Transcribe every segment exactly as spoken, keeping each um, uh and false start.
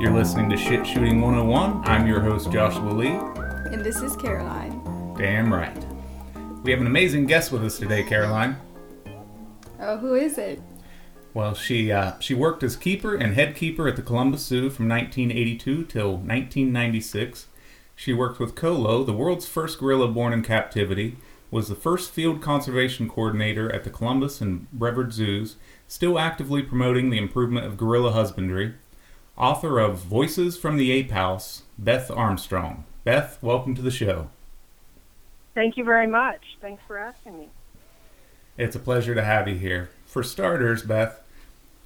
You're listening to Shit Shooting one oh one. I'm your host, Joshua Lee. And this is Caroline. Damn right. We have an amazing guest with us today, Caroline. Oh, who is it? Well, she uh, she worked as keeper and head keeper at the Columbus Zoo from nineteen eighty-two till nineteen ninety-six. She worked with Colo, the world's first gorilla born in captivity, was the first field conservation coordinator at the Columbus and Brevard Zoos, still actively promoting the improvement of gorilla husbandry, author of Voices from the Ape House, Beth Armstrong. Beth, welcome to the show. Thank you very much. Thanks for asking me. It's a pleasure to have you here. For starters, Beth,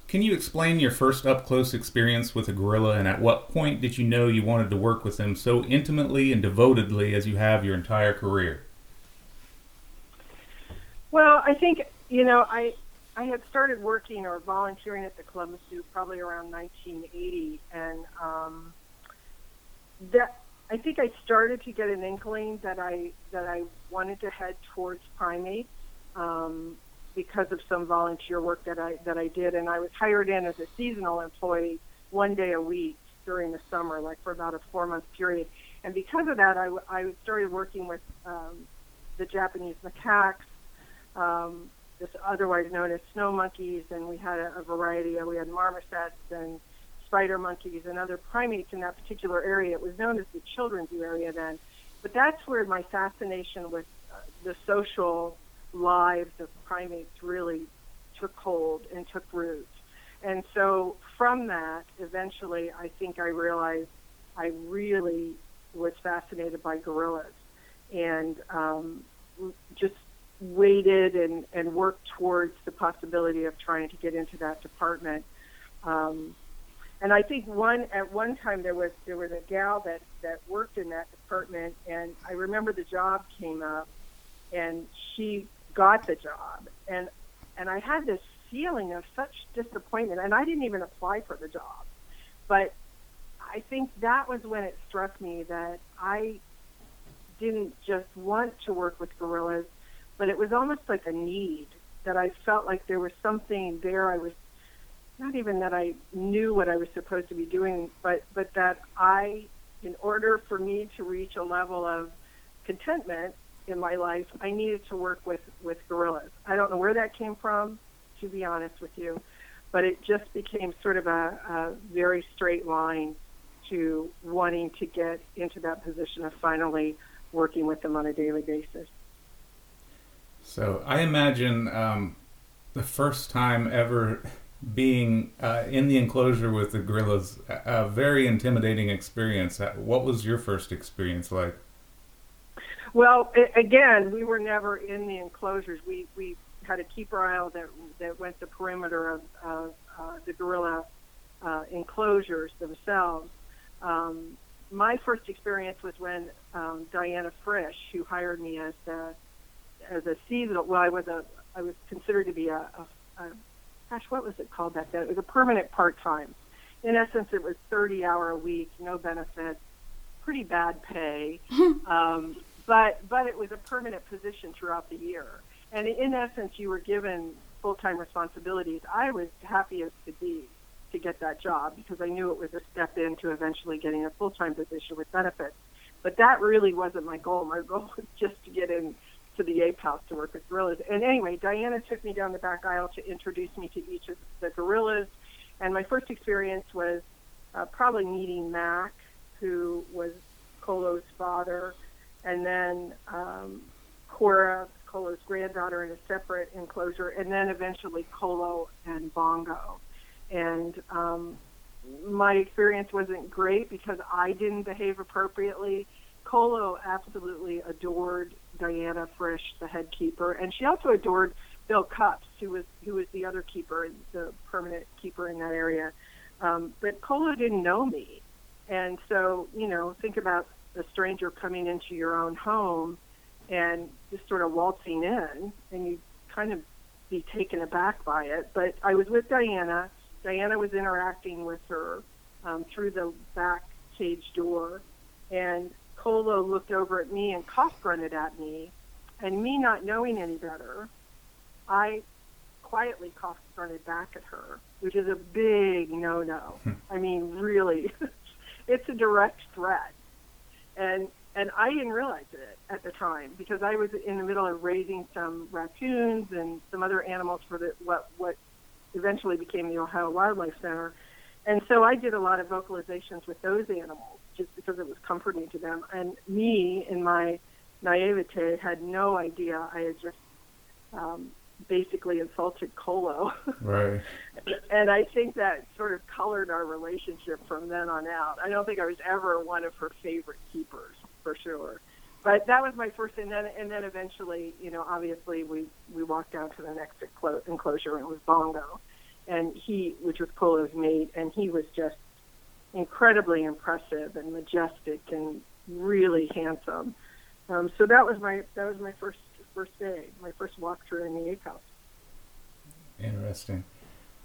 can you explain your first up-close experience with a gorilla, and at what point did you know you wanted to work with them so intimately and devotedly as you have your entire career? Well, I think, you know, I I had started working or volunteering at the Columbus Zoo probably around nineteen eighty, and um, that I think I started to get an inkling that I that I wanted to head towards primates um, because of some volunteer work that I that I did, and I was hired in as a seasonal employee one day a week during the summer, like for about a four-month period, and because of that, I, I started working with um, the Japanese macaques. Um, This otherwise known as snow monkeys, and we had a, a variety. We had marmosets and spider monkeys and other primates in that particular area. It was known as the Children's Zoo area then. But that's where my fascination with uh, the social lives of primates really took hold and took root. And so from that, eventually, I think I realized I really was fascinated by gorillas and um, just waited and, and worked towards the possibility of trying to get into that department. Um, and I think one at one time there was there was a gal that, that worked in that department, and I remember the job came up and she got the job, and and I had this feeling of such disappointment, and I didn't even apply for the job. But I think that was when it struck me that I didn't just want to work with gorillas, but it was almost like a need that I felt like there was something there. I was not even that I knew what I was supposed to be doing, but, but that I, in order for me to reach a level of contentment in my life, I needed to work with, with gorillas. I don't know where that came from, to be honest with you, but it just became sort of a, a very straight line to wanting to get into that position of finally working with them on a daily basis. So I imagine um, the first time ever being uh, in the enclosure with the gorillas, a, a very intimidating experience. What was your first experience like? Well, it, again, we were never in the enclosures. We we had a keeper aisle that that went the perimeter of, of uh, the gorilla uh, enclosures themselves. Um, my first experience was when um, Diana Frisch, who hired me as the as a seasonal, well, I was a, I was considered to be a, a, a, gosh, what was it called back then? It was a permanent part-time. In essence, it was thirty hour a week, no benefits, pretty bad pay, um, but but it was a permanent position throughout the year. And in essence, you were given full-time responsibilities. I was happy as could be to get that job because I knew it was a step into eventually getting a full-time position with benefits. But that really wasn't my goal. My goal was just to get in to the ape house to work with gorillas. And anyway, Diana took me down the back aisle to introduce me to each of the gorillas. And my first experience was uh, probably meeting Mac, who was Colo's father, and then um, Cora, Colo's granddaughter, in a separate enclosure, and then eventually Colo and Bongo. And um, my experience wasn't great because I didn't behave appropriately. Colo absolutely adored Diana Frisch, the head keeper, and she also adored Bill Cups, who was who was the other keeper, the permanent keeper in that area. Um, but Colo didn't know me, and so, you know, think about a stranger coming into your own home and just sort of waltzing in, and you kind of be taken aback by it. But I was with Diana. Diana was interacting with her um, through the back cage door, and Colo looked over at me and cough grunted at me, and me not knowing any better, I quietly coughed started back at her, which is a big no-no. Hmm. I mean, really, it's a direct threat. And and I didn't realize it at the time because I was in the middle of raising some raccoons and some other animals for the, what what eventually became the Ohio Wildlife Center. And so I did a lot of vocalizations with those animals just because it was comforting to them. And me, in my naivete, had no idea I had just um, basically insulted Colo. Right. And I think that sort of colored our relationship from then on out. I don't think I was ever one of her favorite keepers, for sure. But that was my first, and then and then eventually, you know, obviously we, we walked down to the next enclosure, and it was Bongo. And he, which was Colo's mate, and he was just incredibly impressive and majestic and really handsome. Um, so that was my that was my first first day, my first walkthrough in the ape house. Interesting.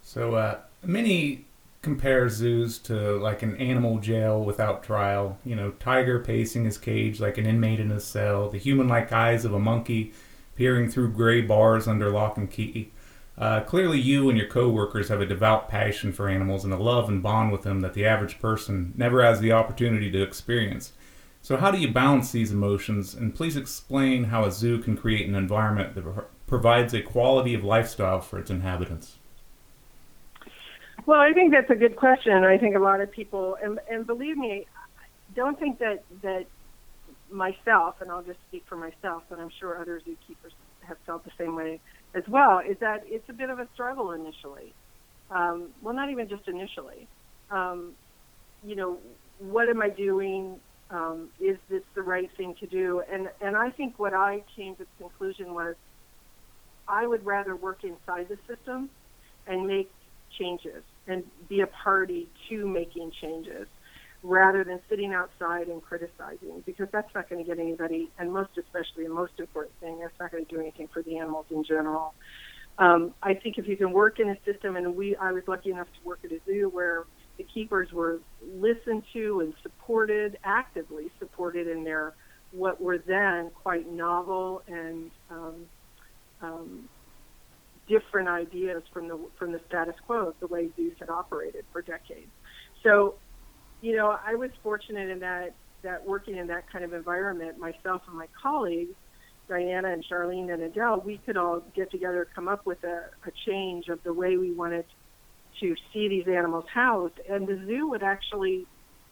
So uh, many compare zoos to like an animal jail without trial. You know, tiger pacing his cage like an inmate in a cell. The human-like eyes of a monkey peering through gray bars under lock and key. Uh, clearly you and your co-workers have a devout passion for animals and a love and bond with them that the average person never has the opportunity to experience. So how do you balance these emotions? And please explain how a zoo can create an environment that provides a quality of lifestyle for its inhabitants. Well, I think that's a good question. I think a lot of people, and, and believe me, I don't think that, that myself, and I'll just speak for myself, and I'm sure other zookeepers have felt the same way, as well, is that it's a bit of a struggle initially. Um, well, not even just initially. Um, you know, what am I doing? Um, is this the right thing to do? And and I think what I came to the conclusion was I would rather work inside the system and make changes and be a party to making changes rather than sitting outside and criticizing, because that's not going to get anybody, and most especially, the most important thing, that's not going to do anything for the animals in general. Um, I think if you can work in a system, and we, I was lucky enough to work at a zoo where the keepers were listened to and supported, actively supported in their, what were then quite novel and um, um, different ideas from the, from the status quo, the way zoos had operated for decades. So, you know, I was fortunate in that, that working in that kind of environment, myself and my colleagues, Diana and Charlene and Adele, we could all get together, come up with a, a change of the way we wanted to see these animals housed. And the zoo would actually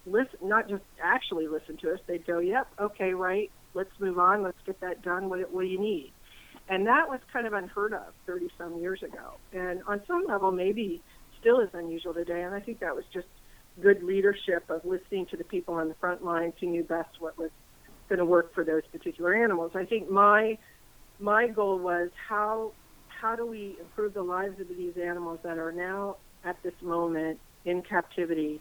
listen, not just actually listen to us. They'd go, yep, okay, right, let's move on. Let's get that done. What, what do you need? And that was kind of unheard of thirty-some years ago. And on some level, maybe still is unusual today. And I think that was just good leadership of listening to the people on the front lines who knew best what was going to work for those particular animals. I think my my goal was how how do we improve the lives of these animals that are now at this moment in captivity,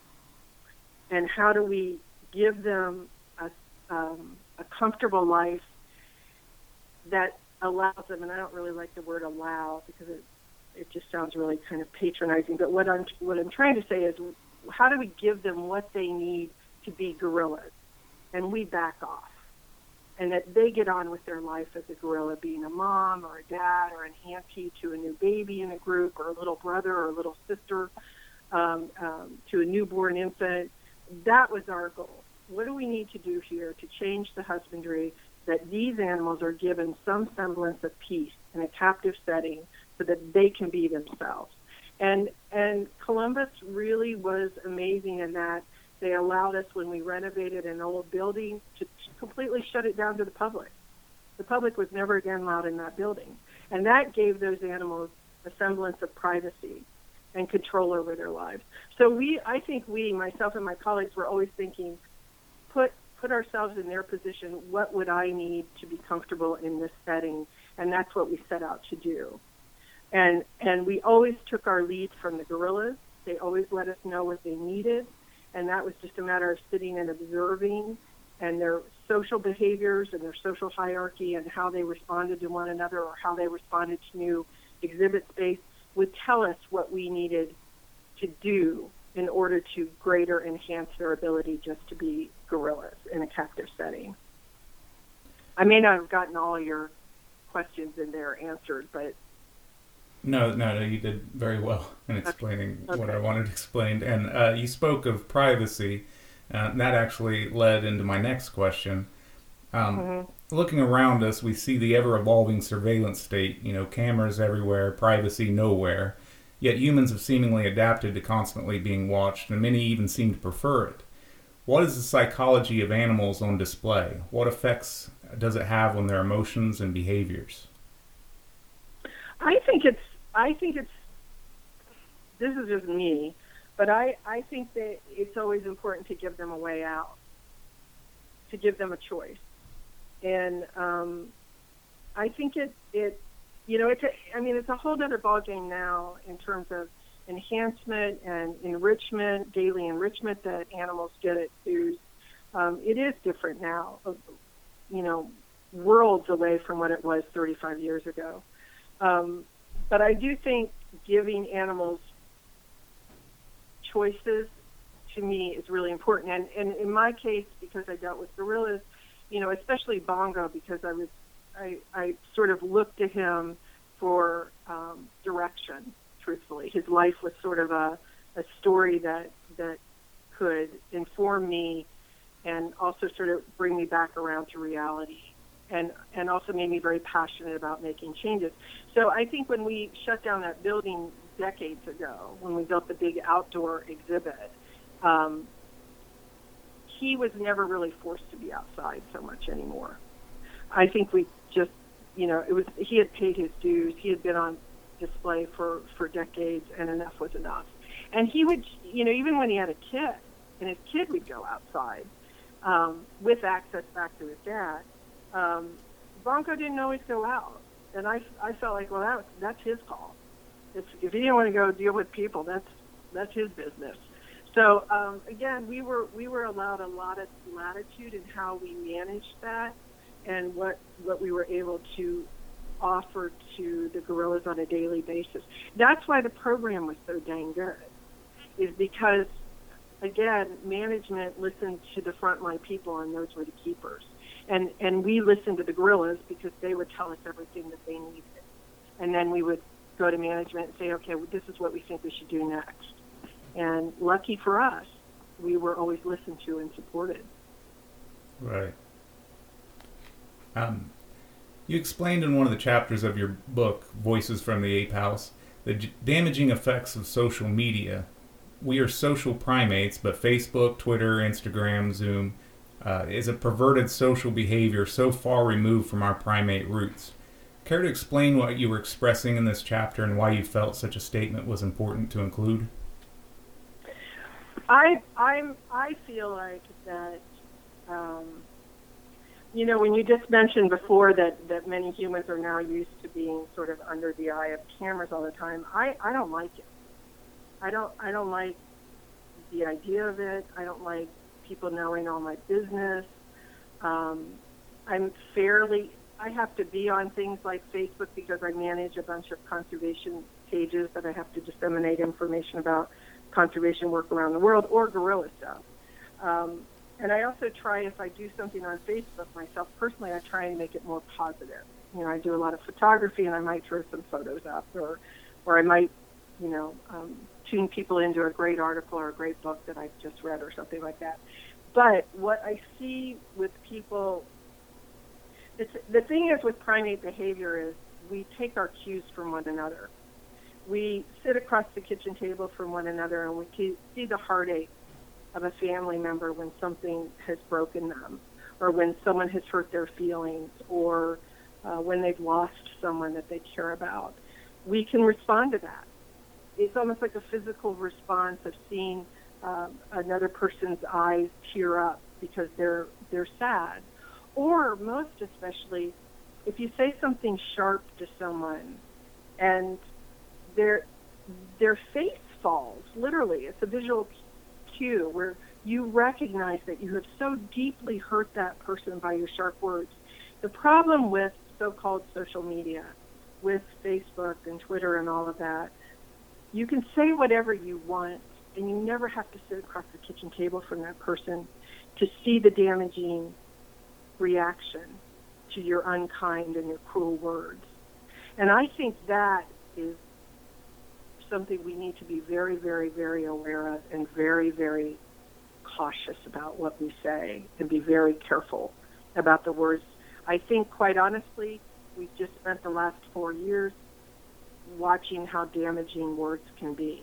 and how do we give them a, um, a comfortable life that allows them, and I don't really like the word allow because it, it just sounds really kind of patronizing, but what I'm what I'm trying to say is, how do we give them what they need to be gorillas, and we back off, and that they get on with their life as a gorilla, being a mom or a dad or an auntie to a new baby in a group, or a little brother or a little sister um, um, to a newborn infant. That was our goal. What do we need to do here to change the husbandry that these animals are given some semblance of peace in a captive setting so that they can be themselves? And and Columbus really was amazing in that they allowed us, when we renovated an old building, to completely shut it down to the public. The public was never again allowed in that building. And that gave those animals a semblance of privacy and control over their lives. So we, I think we, myself and my colleagues, were always thinking, put put ourselves in their position, what would I need to be comfortable in this setting? And that's what we set out to do. And and we always took our lead from the gorillas. They always let us know what they needed, and that was just a matter of sitting and observing, and their social behaviors and their social hierarchy and how they responded to one another or how they responded to new exhibit space would tell us what we needed to do in order to greater enhance their ability just to be gorillas in a captive setting. I may not have gotten all your questions in there answered, but No, no, no, you did very well in explaining okay. what I wanted explained. And uh, you spoke of privacy. Uh, that actually led into my next question. Um, mm-hmm. Looking around us, we see the ever-evolving surveillance state, you know, cameras everywhere, privacy nowhere. Yet humans have seemingly adapted to constantly being watched, and many even seem to prefer it. What is the psychology of animals on display? What effects does it have on their emotions and behaviors? I think it's, I think it's, this is just me, but I, I think that it's always important to give them a way out, to give them a choice. And um, I think it, it you know, it's a, I mean, it's a whole other ballgame now in terms of enhancement and enrichment, daily enrichment that animals get at zoos. Um, it is different now, you know, worlds away from what it was thirty-five years ago. Um, but I do think giving animals choices, to me, is really important. And, and in my case, because I dealt with gorillas, you know, especially Bongo, because I was, I, I sort of looked to him for um, direction. Truthfully, his life was sort of a, a story that that could inform me, and also sort of bring me back around to reality, and and also made me very passionate about making changes. So I think when we shut down that building decades ago, when we built the big outdoor exhibit, um, he was never really forced to be outside so much anymore. I think we just, you know, it was he had paid his dues. He had been on display for, for decades, and enough was enough. And he would, you know, even when he had a kid, and his kid would go outside um, with access back to his dad, um, Bongo didn't always go out. And I, I felt like, well, that, that's his call. If, if he didn't want to go deal with people, that's that's his business. So, um, again, we were we were allowed a lot of latitude in how we managed that and what, what we were able to offer to the gorillas on a daily basis. That's why the program was so dang good, is because, again, management listened to the frontline people, and those were the keepers. And and we listened to the gorillas because they would tell us everything that they needed. And then we would go to management and say, okay, well, this is what we think we should do next. And lucky for us, we were always listened to and supported. Right. Um. You explained in one of the chapters of your book, Voices from the Ape House, the g- damaging effects of social media. We are social primates, but Facebook, Twitter, Instagram, Zoom uh, is a perverted social behavior so far removed from our primate roots. Care to explain what you were expressing in this chapter and why you felt such a statement was important to include? I I'm I feel like that... Um... You know, when you just mentioned before that, that many humans are now used to being sort of under the eye of cameras all the time, I, I don't like it. I don't I don't like the idea of it. I don't like people knowing all my business. Um, I'm fairly, I have to be on things like Facebook because I manage a bunch of conservation pages that I have to disseminate information about conservation work around the world or gorilla stuff. Um, And I also try, if I do something on Facebook myself personally, I try and make it more positive. You know, I do a lot of photography, and I might throw some photos up, or or I might, you know, um, tune people into a great article or a great book that I've just read or something like that. But what I see with people, it's, the thing is with primate behavior is we take our cues from one another. We sit across the kitchen table from one another, and we see the heartache of a family member when something has broken them, or when someone has hurt their feelings, or uh, when they've lost someone that they care about. We can respond to that. It's almost like a physical response of seeing um, another person's eyes tear up because they're they're sad. Or most especially, if you say something sharp to someone and their their face falls, literally, it's a visual you, where you recognize that you have so deeply hurt that person by your sharp words. The problem with so-called social media, with Facebook and Twitter and all of that, you can say whatever you want, and you never have to sit across the kitchen table from that person to see the damaging reaction to your unkind and your cruel words. And I think that is something we need to be very, very, very aware of and very, very cautious about what we say and be very careful about the words. I think, quite honestly, we've just spent the last four years watching how damaging words can be.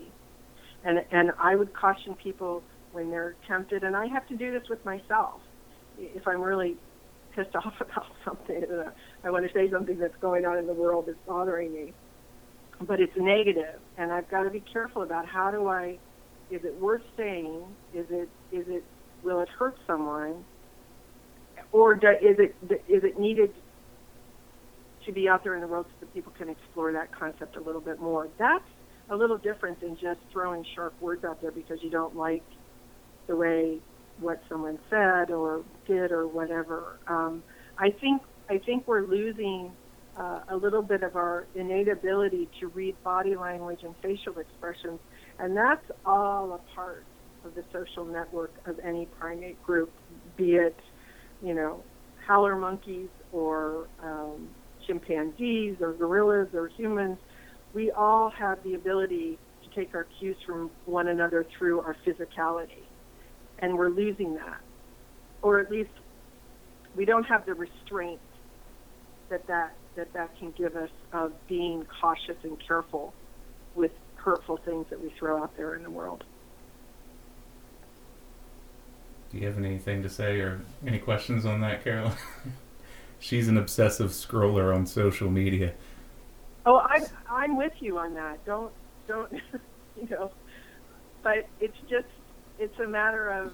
And and I would caution people when they're tempted, and I have to do this with myself, if I'm really pissed off about something, uh, I want to say something that's going on in the world that's bothering me, but it's negative, and I've got to be careful about how do I, is it worth saying, is it, is it, will it hurt someone, or do, is it, is it needed to be out there in the world so that people can explore that concept a little bit more? That's a little different than just throwing sharp words out there because you don't like the way what someone said or did or whatever. Um, I think I think we're losing uh, a little bit of our innate ability to read body language and facial expressions, and that's all a part of the social network of any primate group, be it, you know, howler monkeys or um, chimpanzees or gorillas or humans. We all have the ability to take our cues from one another through our physicality. And we're losing that, or at least we don't have the restraint that that, that that can give us of being cautious and careful with hurtful things that we throw out there in the world. Do you have anything to say or any questions on that, Caroline? She's an obsessive scroller on social media. Oh, I'm I'm with you on that. Don't don't you know? But it's just. It's a matter of,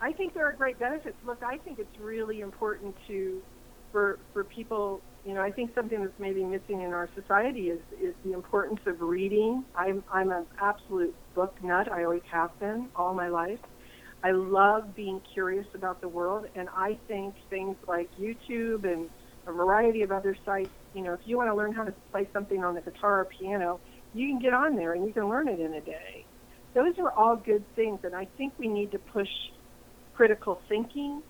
I think there are great benefits. Look, I think it's really important to, for for people, you know, I think something that's maybe missing in our society is, is the importance of reading. I'm I'm an absolute book nut. I always have been all my life. I love being curious about the world, and I think things like YouTube and a variety of other sites, you know, if you want to learn how to play something on the guitar or piano, you can get on there and you can learn it in a day. Those are all good things, and I think we need to push critical thinking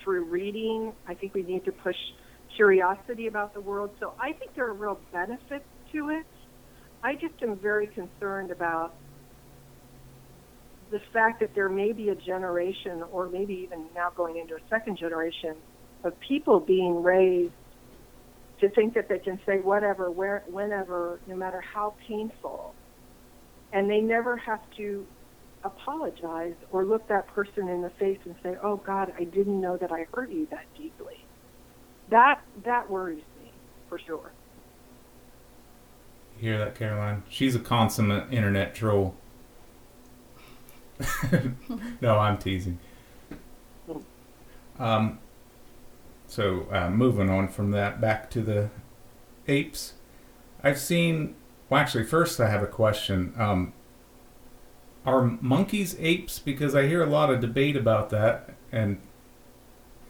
through reading. I think we need to push curiosity about the world. So I think there are real benefits to it. I just am very concerned about the fact that there may be a generation, or maybe even now going into a second generation, of people being raised to think that they can say whatever, where, whenever, no matter how painful. And they never have to apologize or look that person in the face and say, oh, God, I didn't know that I hurt you that deeply. That that worries me, for sure. You hear that, Caroline? She's a consummate internet troll. No, I'm teasing. Um, so uh, moving on from that, back to the apes. I've seen... Well, actually, first I have a question. Um, are monkeys apes? Because I hear a lot of debate about that, and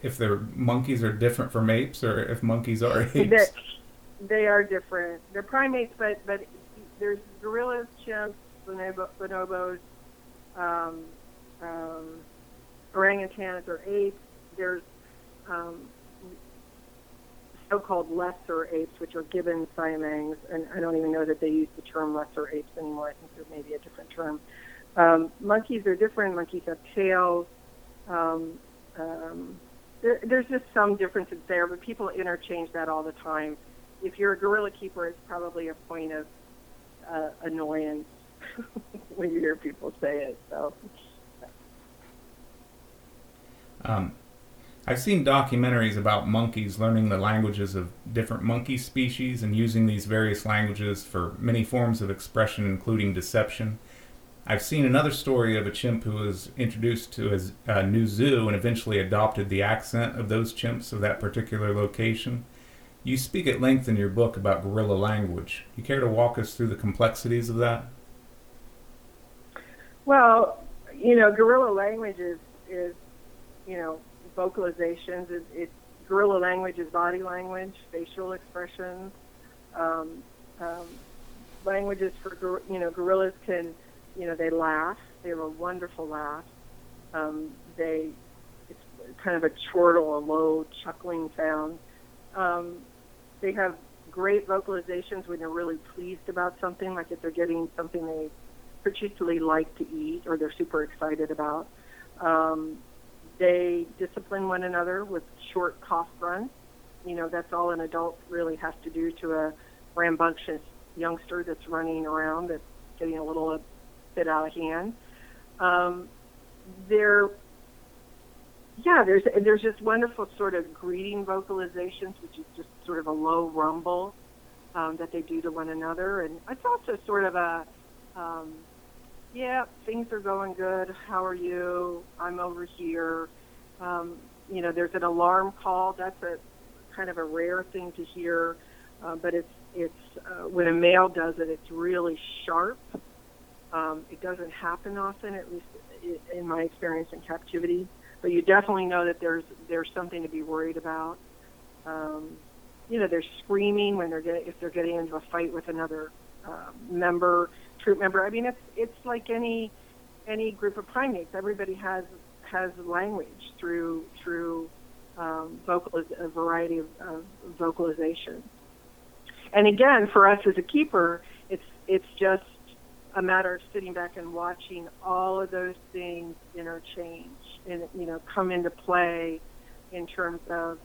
if their monkeys are different from apes, or if monkeys are apes. They, they are different. They're primates, but but there's gorillas, chimps, bonobo, bonobos, um, um, orangutans are apes. There's um, so-called lesser apes, which are gibbons, siamangs, and I don't even know that they use the term lesser apes anymore. I think there may be a different term. Um, monkeys are different. Monkeys have tails. Um, um, there, there's just some differences there, but people interchange that all the time. If you're a gorilla keeper, it's probably a point of uh, annoyance when you hear people say it. So, um. I've seen documentaries about monkeys learning the languages of different monkey species and using these various languages for many forms of expression, including deception. I've seen another story of a chimp who was introduced to a new zoo and eventually adopted the accent of those chimps of that particular location. You speak at length in your book about gorilla language. You care to walk us through the complexities of that? Well, you know, gorilla language is, is you know, vocalizations. It, it, gorilla language is body language, facial expressions. Um, um, languages for, you know, gorillas can, you know, they laugh. They have a wonderful laugh. Um, they, it's kind of a chortle, a low chuckling sound. Um, they have great vocalizations when they're really pleased about something, like if they're getting something they particularly like to eat or they're super excited about. Um, they discipline one another with short cough runs. You know, that's all an adult really has to do to a rambunctious youngster that's running around, that's getting a little a bit out of hand. Um, they're, yeah, there's there's just wonderful sort of greeting vocalizations, which is just sort of a low rumble um, that they do to one another. And it's also sort of a, um, yeah, things are going good. How are you? I'm over here. Um, you know, there's an alarm call. That's a kind of a rare thing to hear, uh, but it's, it's uh, when a male does it, it's really sharp. Um, it doesn't happen often, at least in my experience in captivity. But you definitely know that there's there's something to be worried about. Um, you know, they're screaming when they're get, if they're getting into a fight with another uh, member, troop member. I mean, it's it's like any any group of primates. Everybody has has language through through um, vocal a variety of, of vocalization. And again, for us as a keeper, it's it's just a matter of sitting back and watching all of those things interchange and, you know, come into play in terms of,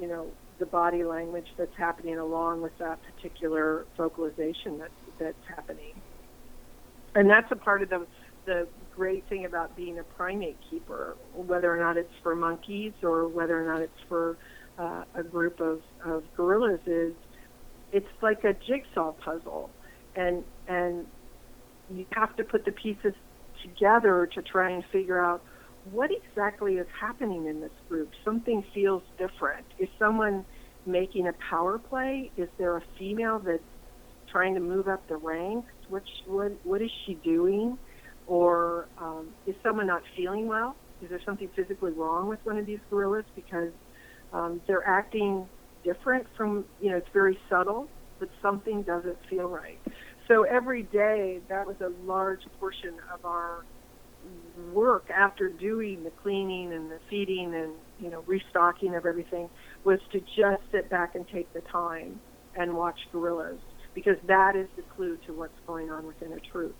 you know, the body language that's happening along with that particular vocalization that's, that's happening. And that's a part of the, the great thing about being a primate keeper, whether or not it's for monkeys or whether or not it's for uh, a group of, of gorillas, is it's like a jigsaw puzzle. And, and, you have to put the pieces together to try and figure out what exactly is happening in this group. Something feels different. Is someone making a power play? Is there a female that's trying to move up the ranks? What what, what is she doing? Or um, is someone not feeling well? Is there something physically wrong with one of these gorillas because um, they're acting different from, you know, it's very subtle, but something doesn't feel right. So every day, that was a large portion of our work after doing the cleaning and the feeding and, you know, restocking of everything, was to just sit back and take the time and watch gorillas, because that is the clue to what's going on within a troop.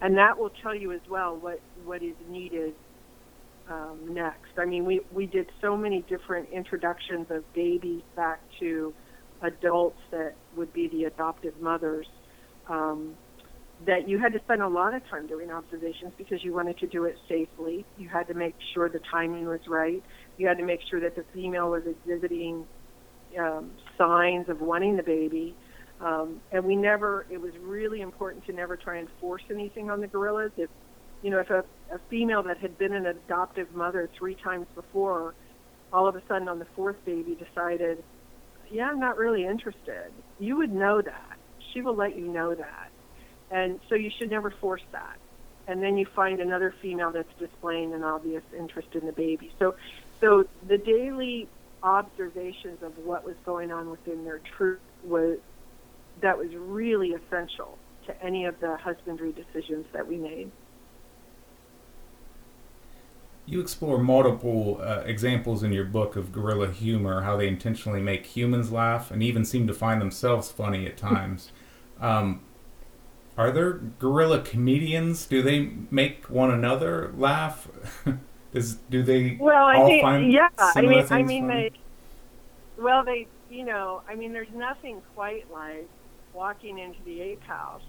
And that will tell you as well what, what is needed um, next. I mean, we, we did so many different introductions of babies back to adults that would be the adoptive mothers. Um, that you had to spend a lot of time doing observations because you wanted to do it safely. You had to make sure the timing was right. You had to make sure that the female was exhibiting um, signs of wanting the baby. Um, and we never, it was really important to never try and force anything on the gorillas. If, you know, if a, a female that had been an adoptive mother three times before, all of a sudden on the fourth baby decided, yeah, I'm not really interested, you would know that. She will let you know that. And so you should never force that. And then you find another female that's displaying an obvious interest in the baby. So so the daily observations of what was going on within their troop was, that was really essential to any of the husbandry decisions that we made. You explore multiple uh, examples in your book of gorilla humor, how they intentionally make humans laugh and even seem to find themselves funny at times. Um, are there gorilla comedians? Do they make one another laugh? Is, do they well, I all think, find yeah, I mean, I mean, funny? They, well, they, you know, I mean, there's nothing quite like walking into the ape house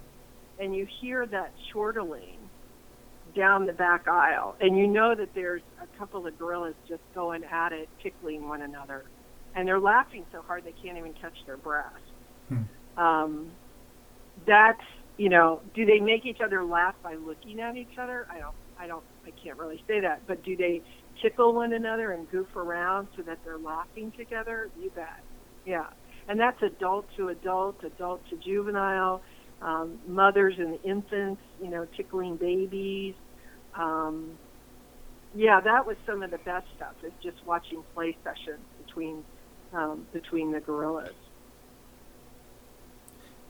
and you hear that chortling down the back aisle, and you know that there's a couple of gorillas just going at it, tickling one another, and they're laughing so hard they can't even catch their breath. Hmm. Um, that's, you know, do they make each other laugh by looking at each other? I don't, I don't, I can't really say that, but do they tickle one another and goof around so that they're laughing together? You bet. Yeah. And that's adult to adult, adult to juvenile, Um, mothers and infants, you know, tickling babies. Um, yeah, that was some of the best stuff, is just watching play sessions between um, between the gorillas.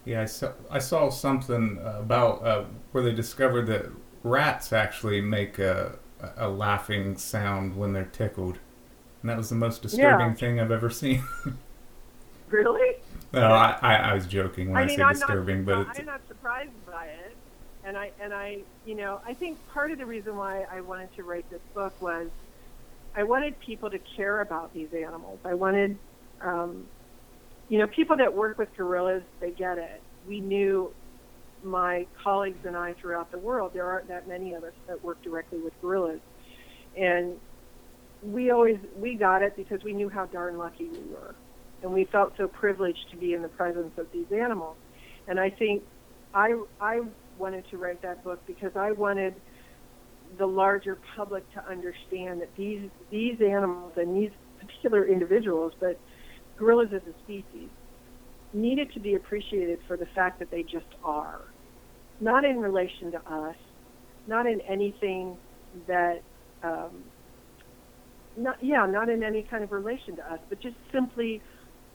Yeah, I saw, I saw something about uh, where they discovered that rats actually make a, a laughing sound when they're tickled. And that was the most disturbing yeah. thing I've ever seen. Really? No, I, I, I was joking when I, I mean, say I'm disturbing, not, but it's... I'm not surprised by it. And I, and I, you know, I think part of the reason why I wanted to write this book was I wanted people to care about these animals. I wanted, um, you know, people that work with gorillas, they get it. We knew, my colleagues and I throughout the world, there aren't that many of us that work directly with gorillas. And we always, we got it because we knew how darn lucky we were. And we felt so privileged to be in the presence of these animals. And I think I, I wanted to write that book because I wanted the larger public to understand that these these animals and these particular individuals, but gorillas as a species, needed to be appreciated for the fact that they just are. Not in relation to us, not in anything that, um, not yeah, not in any kind of relation to us, but just simply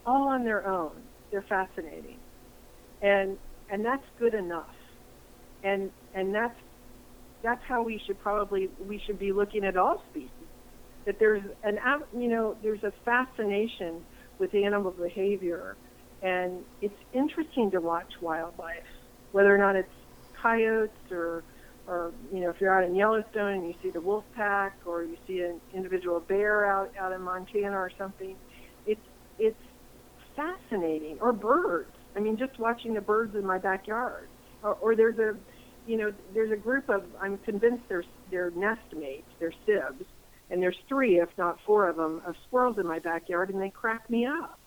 all on their own. They're fascinating. And and that's good enough. And and that's that's how we should probably, we should be looking at all species. That there's an, you know, there's a fascination with animal behavior. And it's interesting to watch wildlife, whether or not it's coyotes or, or you know, if you're out in Yellowstone and you see the wolf pack or you see an individual bear out, out in Montana or something, it's it's fascinating. Or birds. I mean, just watching the birds in my backyard. Or, or there's a, you know, there's a group of, I'm convinced they're, they're nest mates, they're sibs, and there's three, if not four of them, of squirrels in my backyard, and they crack me up.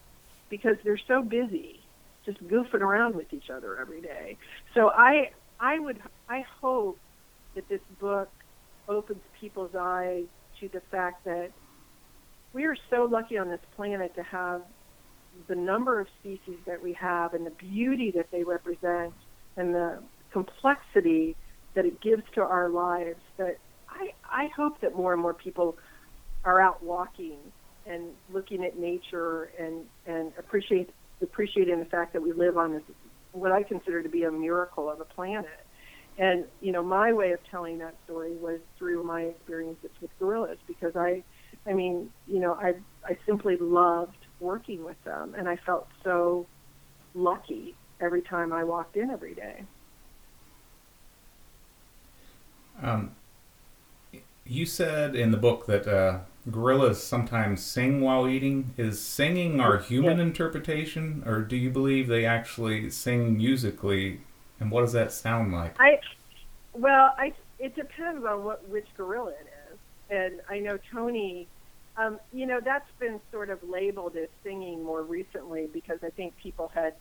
Because they're so busy just goofing around with each other every day. So I I would I hope that this book opens people's eyes to the fact that we are so lucky on this planet to have the number of species that we have and the beauty that they represent and the complexity that it gives to our lives, that I, I hope that more and more people are out walking and looking at nature and, and appreciate, appreciating the fact that we live on this, what I consider to be a miracle of a planet. And, you know, my way of telling that story was through my experiences with gorillas because I, I mean, you know, I I simply loved working with them and I felt so lucky every time I walked in every day. Um, you said in the book that, uh, gorillas sometimes sing while eating. Is singing our human yes. interpretation, or do you believe they actually sing musically? And what does that sound like? I, well, I it depends on what which gorilla it is. And I know Tony, um, you know, that's been sort of labeled as singing more recently because I think people had,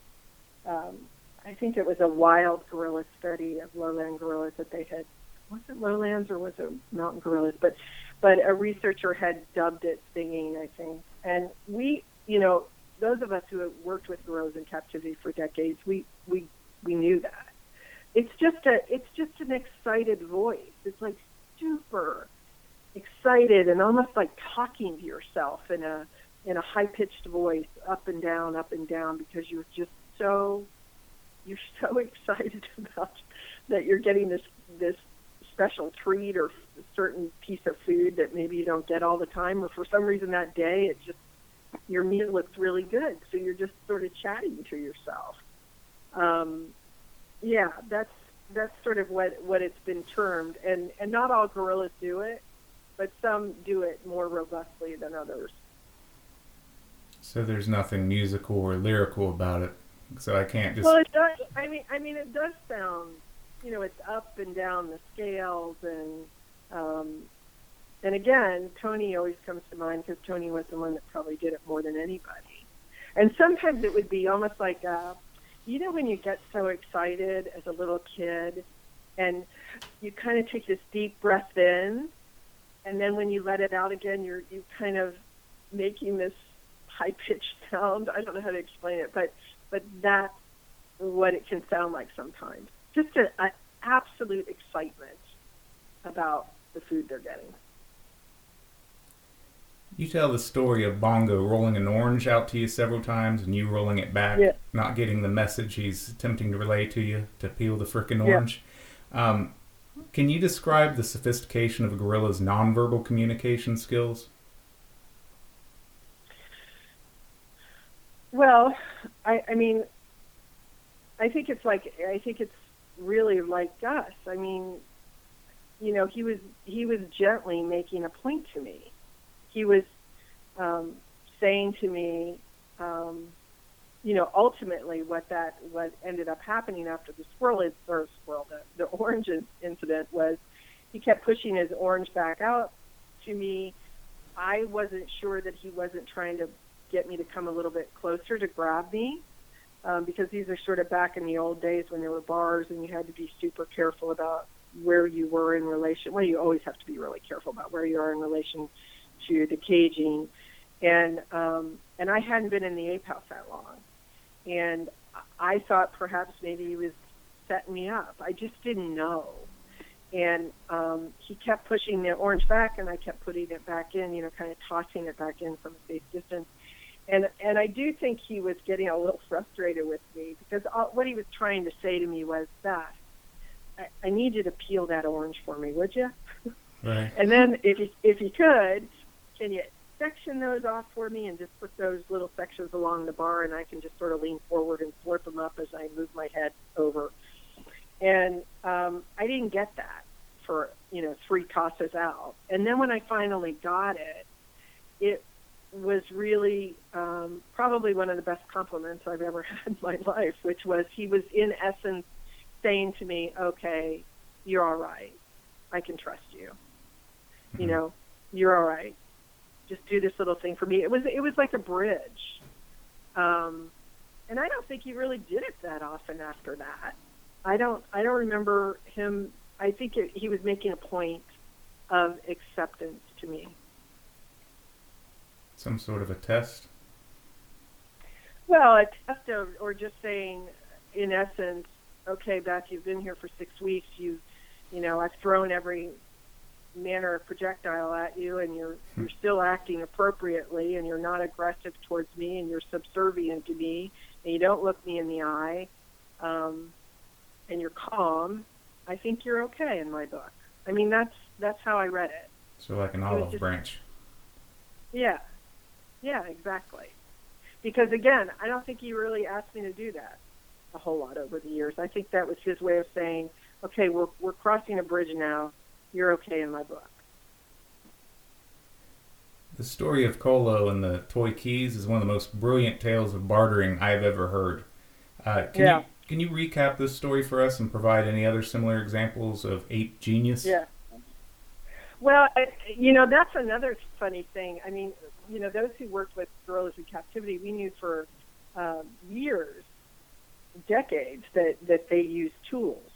um, I think it was a wild gorilla study of lowland gorillas that they had. Was it lowlands or was it mountain gorillas? But But a researcher had dubbed it singing, I think. And we, you know, those of us who have worked with gorillas in captivity for decades, we, we, we knew that. It's just a, it's just an excited voice. It's like super excited and almost like talking to yourself in a, in a high-pitched voice, up and down, up and down, because you're just so, you're so excited about that you're getting this, this special treat or a certain piece of food that maybe you don't get all the time, or for some reason that day it just, your meal looks really good, so you're just sort of chatting to yourself. Um, yeah, that's that's sort of what, what it's been termed, and, and not all gorillas do it, but some do it more robustly than others. So there's nothing musical or lyrical about it, so I can't just... Well, it does, I mean, I mean, it does sound... You know, it's up and down the scales, and um, and again, Tony always comes to mind because Tony was the one that probably did it more than anybody. And sometimes it would be almost like, a, you know, when you get so excited as a little kid, and you kind of take this deep breath in, and then when you let it out again, you're you kind of making this high-pitched sound. I don't know how to explain it, but but that's what it can sound like sometimes. Just an absolute excitement about the food they're getting. You tell the story of Bongo rolling an orange out to you several times and you rolling it back, yeah. not getting the message he's attempting to relay to you, to peel the frickin' orange. Yeah. Um, can you describe the sophistication of a gorilla's nonverbal communication skills? Well, I, I mean, I think it's like, I think it's really like Gus. I mean, you know, he was, he was gently making a point to me. He was um, saying to me, um, you know, ultimately what that, what ended up happening after the squirrel, or squirrel, the, the orange incident was he kept pushing his orange back out to me. I wasn't sure that he wasn't trying to get me to come a little bit closer to grab me, um, because these are sort of back in the old days when there were bars and you had to be super careful about where you were in relation. Well, you always have to be really careful about where you are in relation to the caging. And um, and I hadn't been in the ape house that long. And I thought perhaps maybe he was setting me up. I just didn't know. And um, he kept pushing the orange back, and I kept putting it back in, you know, kind of tossing it back in from a safe distance. And and I do think he was getting a little frustrated with me, because all, what he was trying to say to me was that I, I need you to peel that orange for me, would you? Right. And then if you, if you could, can you section those off for me and just put those little sections along the bar, and I can just sort of lean forward and slurp them up as I move my head over. And um, I didn't get that for, you know, three tosses out. And then when I finally got it, it was really um, probably one of the best compliments I've ever had in my life, which was he was in essence saying to me, okay, you're all right. I can trust you. Mm-hmm. You know, you're all right. Just do this little thing for me. It was it was like a bridge. Um, and I don't think he really did it that often after that. I don't I don't remember him. I think it, he was making a point of acceptance to me. Some sort of a test? Well, a test of, or just saying, in essence, okay, Beth, you've been here for six weeks. You, you know, I've thrown every manner of projectile at you, and you're hmm. you're still acting appropriately, and you're not aggressive towards me, and you're subservient to me, and you don't look me in the eye, um, and you're calm. I think you're okay in my book. I mean, that's that's how I read it. So like an olive just, branch. Yeah. Yeah, exactly. Because, again, I don't think he really asked me to do that a whole lot over the years. I think that was his way of saying, okay, we're, we're crossing a bridge now. You're okay in my book. The story of Colo and the toy keys is one of the most brilliant tales of bartering I've ever heard. Uh, can yeah. you can you recap this story for us and provide any other similar examples of ape genius? Yeah. Well, I, you know, that's another funny thing. I mean, you know, those who worked with gorillas in captivity, we knew for um, years, decades, that, that they used tools.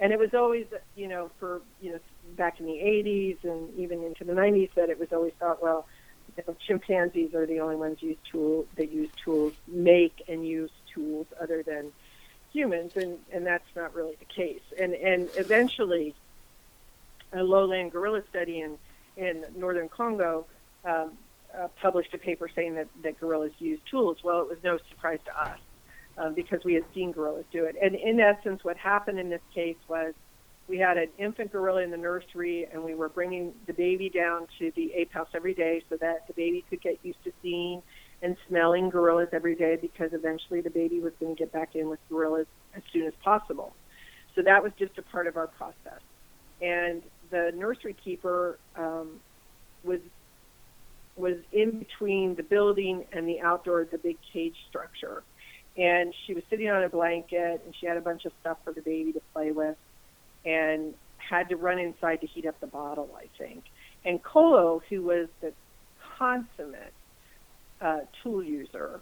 And it was always, you know, for, you know, back in the eighties and even into the nineties, that it was always thought, well, you know, chimpanzees are the only ones use tool, that use tools, make and use tools other than humans, and, and that's not really the case. And, and eventually, a lowland gorilla study in, in northern Congo um, uh, published a paper saying that, that gorillas use tools. Well, it was no surprise to us uh, because we had seen gorillas do it. And in essence, what happened in this case was we had an infant gorilla in the nursery, and we were bringing the baby down to the ape house every day so that the baby could get used to seeing and smelling gorillas every day, because eventually the baby was going to get back in with gorillas as soon as possible. So that was just a part of our process. And the nursery keeper um, was was in between the building and the outdoor, the big cage structure. And she was sitting on a blanket, and she had a bunch of stuff for the baby to play with, and had to run inside to heat up the bottle, I think. And Colo, who was the consummate uh, tool user,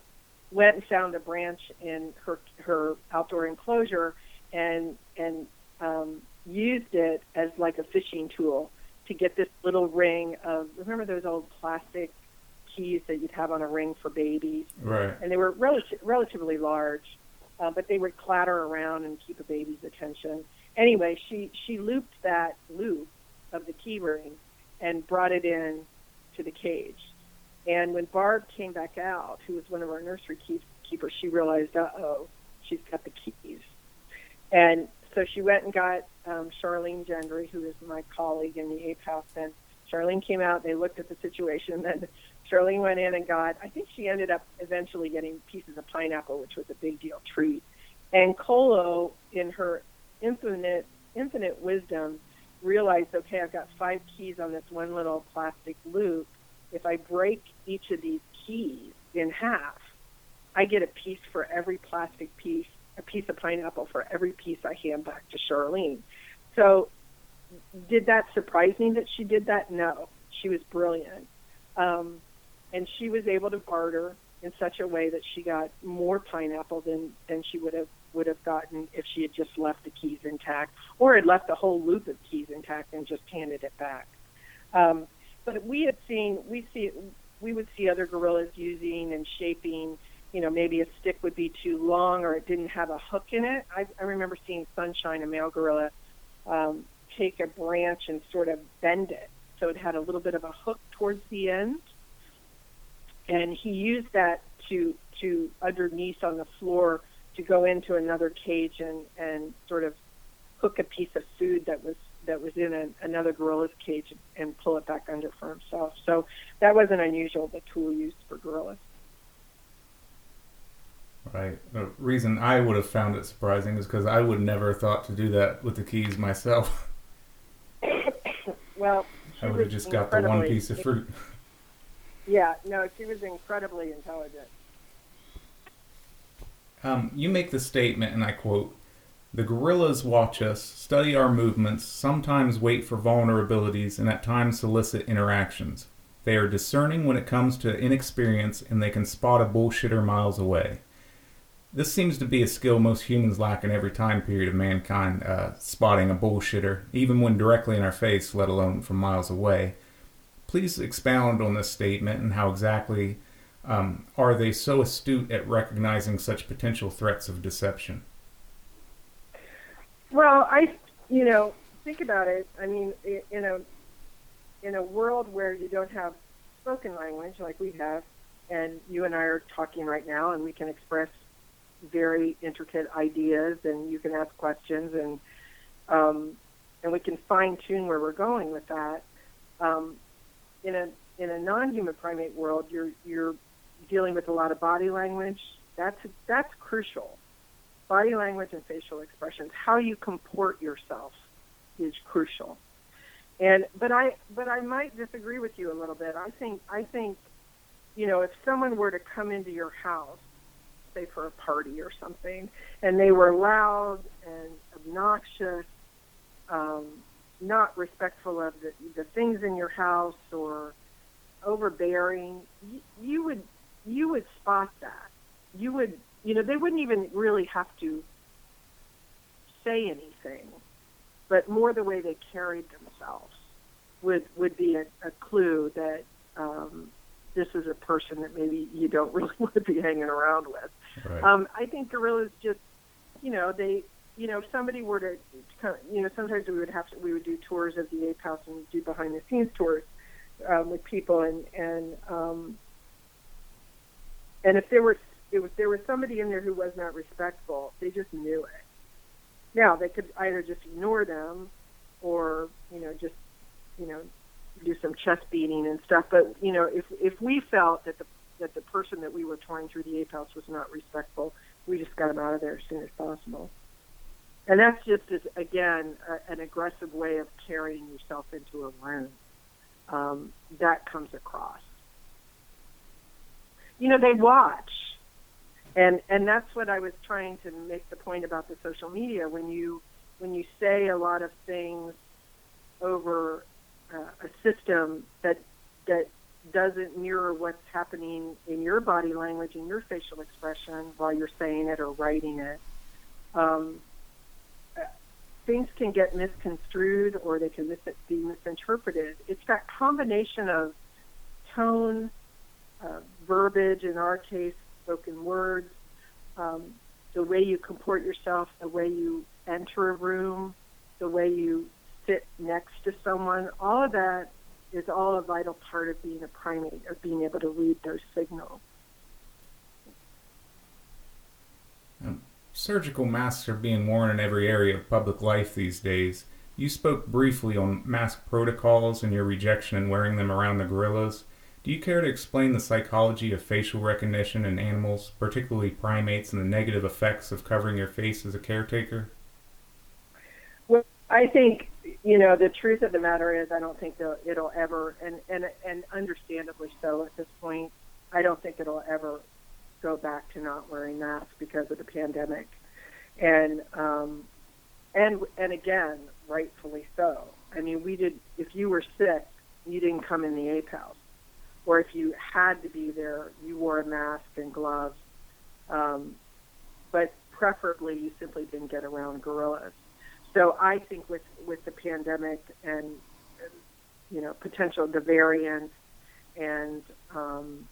went and found a branch in her her outdoor enclosure, and and um, used it as like a fishing tool to get this little ring of, remember those old plastic keys that you'd have on a ring for babies? Right. And they were rel- relatively large, uh, but they would clatter around and keep a baby's attention. Anyway, she, she looped that loop of the key ring and brought it in to the cage. And when Barb came back out, who was one of our nursery keep- keepers, she realized, uh-oh, she's got the keys. And so she went and got um, Charlene Gendry, who is my colleague in the ape house, and Charlene came out, they looked at the situation, then Charlene went in and got, I think she ended up eventually getting pieces of pineapple, which was a big deal treat. And Colo, in her infinite infinite wisdom, realized, okay, I've got five keys on this one little plastic loop. If I break each of these keys in half, I get a piece for every plastic piece, a piece of pineapple for every piece I hand back to Charlene. So did that surprise me that she did that? No. She was brilliant. Um, and she was able to barter in such a way that she got more pineapple than, than she would have would have gotten if she had just left the keys intact, or had left the whole loop of keys intact and just handed it back. Um, but we had seen, we see, we would see other gorillas using and shaping, you know, maybe a stick would be too long or it didn't have a hook in it. I, I remember seeing Sunshine, a male gorilla, um, take a branch and sort of bend it so it had a little bit of a hook towards the end. And he used that to, to underneath on the floor to go into another cage and, and sort of hook a piece of food that was that was in a, another gorilla's cage and pull it back under for himself. So that wasn't unusual, the tool used for gorillas. Right. The reason I would have found it surprising is because I would never have thought to do that with the keys myself. Well, I would have just got the one piece of fruit. Yeah, no, she was incredibly intelligent. Um, you make the statement, and I quote, "The gorillas watch us, study our movements, sometimes wait for vulnerabilities, and at times solicit interactions. They are discerning when it comes to inexperience, and they can spot a bullshitter miles away." This seems to be a skill most humans lack in every time period of mankind, uh, spotting a bullshitter, even when directly in our face, let alone from miles away. Please expound on this statement and how exactly um, are they so astute at recognizing such potential threats of deception? Well, I, you know, think about it. I mean, in a in a world where you don't have spoken language like we have, and you and I are talking right now, and we can express very intricate ideas, and you can ask questions, and um, and we can fine tune where we're going with that. Um, In a in a non-human primate world, you're you're dealing with a lot of body language. That's that's crucial. Body language and facial expressions, how you comport yourself, is crucial. And but I but I might disagree with you a little bit. I think I think, you know, if someone were to come into your house, say for a party or something, and they were loud and obnoxious, um, not respectful of the, the things in your house or overbearing, you, you would you would spot that. You would, you know, they wouldn't even really have to say anything, but more the way they carried themselves would would be a, a clue that um, this is a person that maybe you don't really want to be hanging around with. Right. Um, I think gorillas just, you know, they. You know, if somebody were to, you know, sometimes we would have to, we would do tours of the ape house and do behind the scenes tours um, with people, and and um, and if there were if there was somebody in there who was not respectful, they just knew it. Now they could either just ignore them, or you know, just you know, do some chest beating and stuff. But you know, if if we felt that the that the person that we were touring through the ape house was not respectful, we just got them out of there as soon as possible. And that's just, again, a, an aggressive way of carrying yourself into a room. Um, that comes across. You know, they watch. And and that's what I was trying to make the point about the social media. When you, when you say a lot of things over uh, a system that that doesn't mirror what's happening in your body language and your facial expression while you're saying it or writing it, um, things can get misconstrued or they can mis- be misinterpreted. It's that combination of tone, uh, verbiage, in our case, spoken words, um, the way you comport yourself, the way you enter a room, the way you sit next to someone. All of that is all a vital part of being a primate, of being able to read those signals. Um. Surgical masks are being worn in every area of public life these days. You spoke briefly on mask protocols and your rejection in wearing them around the gorillas. Do you care to explain the psychology of facial recognition in animals, particularly primates, and the negative effects of covering your face as a caretaker? Well, I think, you know, the truth of the matter is I don't think it'll ever, and, and, and understandably so at this point, I don't think it'll ever go back to not wearing masks because of the pandemic. And, um, and, and again, rightfully so. I mean, we did, if you were sick, you didn't come in the ape house. Or if you had to be there, you wore a mask and gloves, um, but preferably you simply didn't get around gorillas. So I think with, with the pandemic and, you know, potential the variants, and um,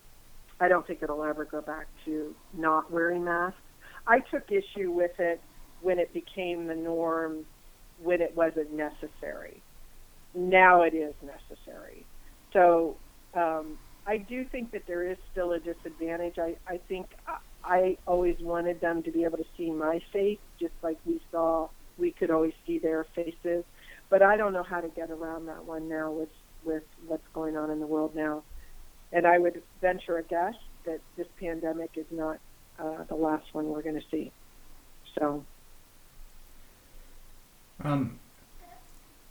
I don't think it'll ever go back to not wearing masks. I took issue with it when it became the norm, when it wasn't necessary. Now it is necessary. So. Um, I do think that there is still a disadvantage. I, I think I, I always wanted them to be able to see my face, just like we saw, we could always see their faces. But I don't know how to get around that one now with, with what's going on in the world now. And I would venture a guess that this pandemic is not uh, the last one we're going to see. So. Um,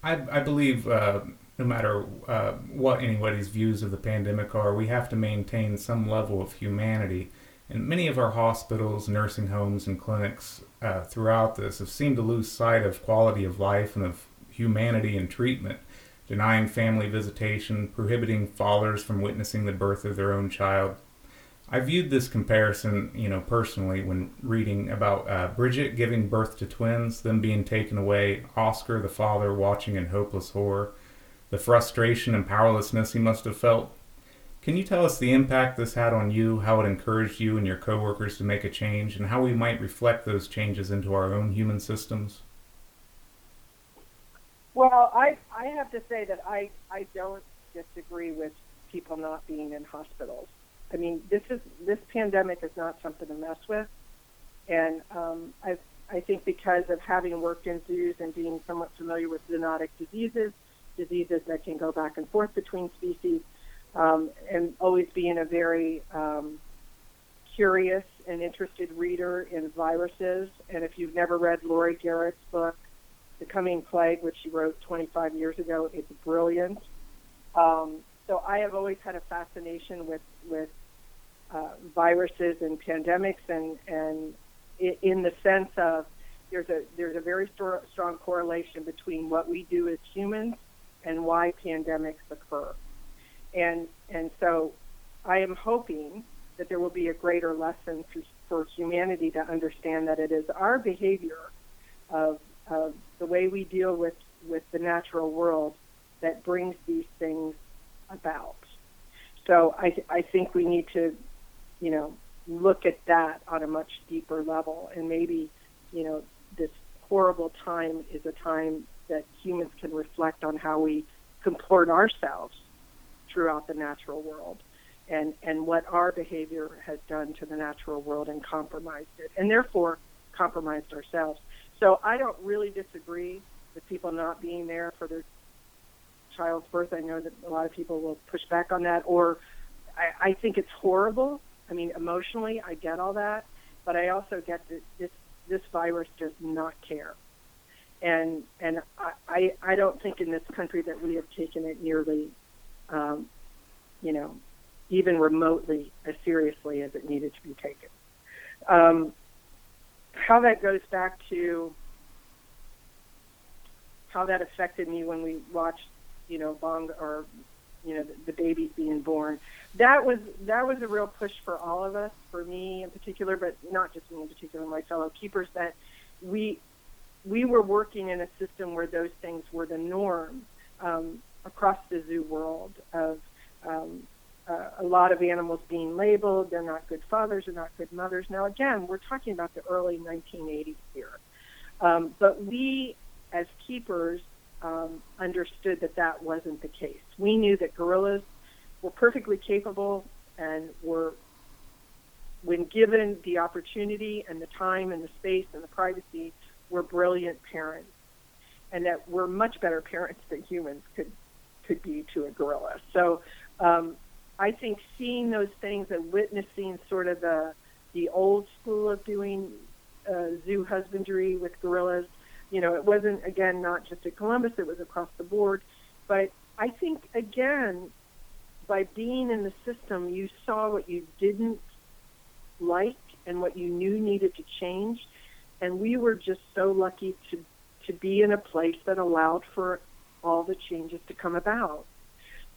I, I believe... Uh... No matter uh, what anybody's views of the pandemic are, we have to maintain some level of humanity. And many of our hospitals, nursing homes, and clinics uh, throughout this have seemed to lose sight of quality of life and of humanity and treatment, denying family visitation, prohibiting fathers from witnessing the birth of their own child. I viewed this comparison, you know, personally when reading about uh, Bridget giving birth to twins, them being taken away, Oscar, the father, watching in hopeless horror. The frustration and powerlessness he must have felt. Can you tell us the impact this had on you, how it encouraged you and your coworkers to make a change, and how we might reflect those changes into our own human systems? Well, I I have to say that I, I don't disagree with people not being in hospitals. I mean, this is this pandemic is not something to mess with. And um, I I think because of having worked in zoos and being somewhat familiar with zoonotic diseases, diseases that can go back and forth between species, um, and always being a very um, curious and interested reader in viruses. And if you've never read Lori Garrett's book, The Coming Plague, which she wrote twenty-five years ago, it's brilliant. Um, so I have always had a fascination with, with uh, viruses and pandemics, and, and in the sense of there's a, there's a very st- strong correlation between what we do as humans and why pandemics occur. And and so I am hoping that there will be a greater lesson for, for humanity to understand that it is our behavior of, of the way we deal with, with the natural world that brings these things about. So I, I think we need to, you know, look at that on a much deeper level, and maybe, you know, this horrible time is a time that humans can reflect on how we comport ourselves throughout the natural world, and, and what our behavior has done to the natural world and compromised it, and therefore compromised ourselves. So I don't really disagree with people not being there for their child's birth. I know that a lot of people will push back on that, or I, I think it's horrible. I mean, emotionally, I get all that, but I also get that this, this virus does not care. And and I, I don't think in this country that we have taken it nearly, um, you know, even remotely as seriously as it needed to be taken. Um, how that goes back to how that affected me when we watched, you know, Bongo, or, you know, the, the babies being born. That was that was a real push for all of us, for me in particular, but not just me in particular, my fellow keepers, that we... we were working in a system where those things were the norm um, across the zoo world, of um, uh, a lot of animals being labeled, they're not good fathers, they're not good mothers. Now, again, we're talking about the early nineteen eighties here. Um, but we, as keepers, um, understood that that wasn't the case. We knew that gorillas were perfectly capable and were, when given the opportunity and the time and the space and the privacy, were brilliant parents, and that we're much better parents than humans could could be to a gorilla. So um, I think seeing those things and witnessing sort of the the old school of doing uh, zoo husbandry with gorillas, you know, it wasn't, again, not just at Columbus, it was across the board. But I think, again, by being in the system, you saw what you didn't like and what you knew needed to change. And we were just so lucky to to be in a place that allowed for all the changes to come about.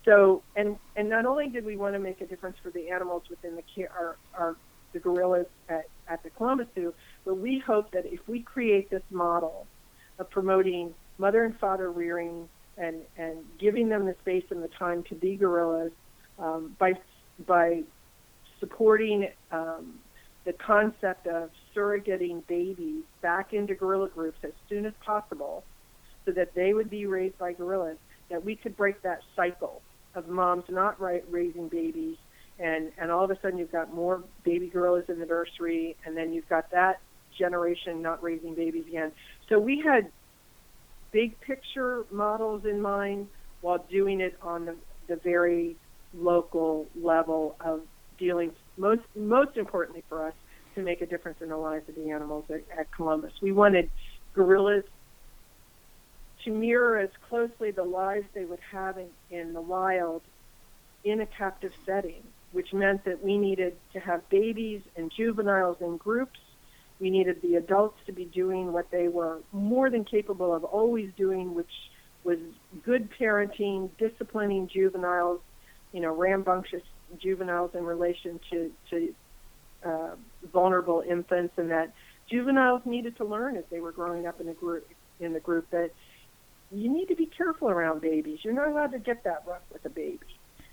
So, and and not only did we want to make a difference for the animals within the our, our the gorillas at, at the Columbus Zoo, but we hope that if we create this model of promoting mother and father rearing and, and giving them the space and the time to be gorillas um, by by supporting um, the concept of surrogating babies back into gorilla groups as soon as possible, so that they would be raised by gorillas, that we could break that cycle of moms not right, raising babies, and, and all of a sudden you've got more baby gorillas in the nursery, and then you've got that generation not raising babies again. So we had big picture models in mind while doing it on the, the very local level of dealing, most most importantly for us, to make a difference in the lives of the animals at, at Columbus. We wanted gorillas to mirror as closely the lives they would have in, in the wild in a captive setting, which meant that we needed to have babies and juveniles in groups. We needed the adults to be doing what they were more than capable of always doing, which was good parenting, disciplining juveniles, you know, rambunctious juveniles in relation to, to uh, vulnerable infants, and that juveniles needed to learn as they were growing up in the group, in the group that you need to be careful around babies. You're not allowed to get that rough with a baby.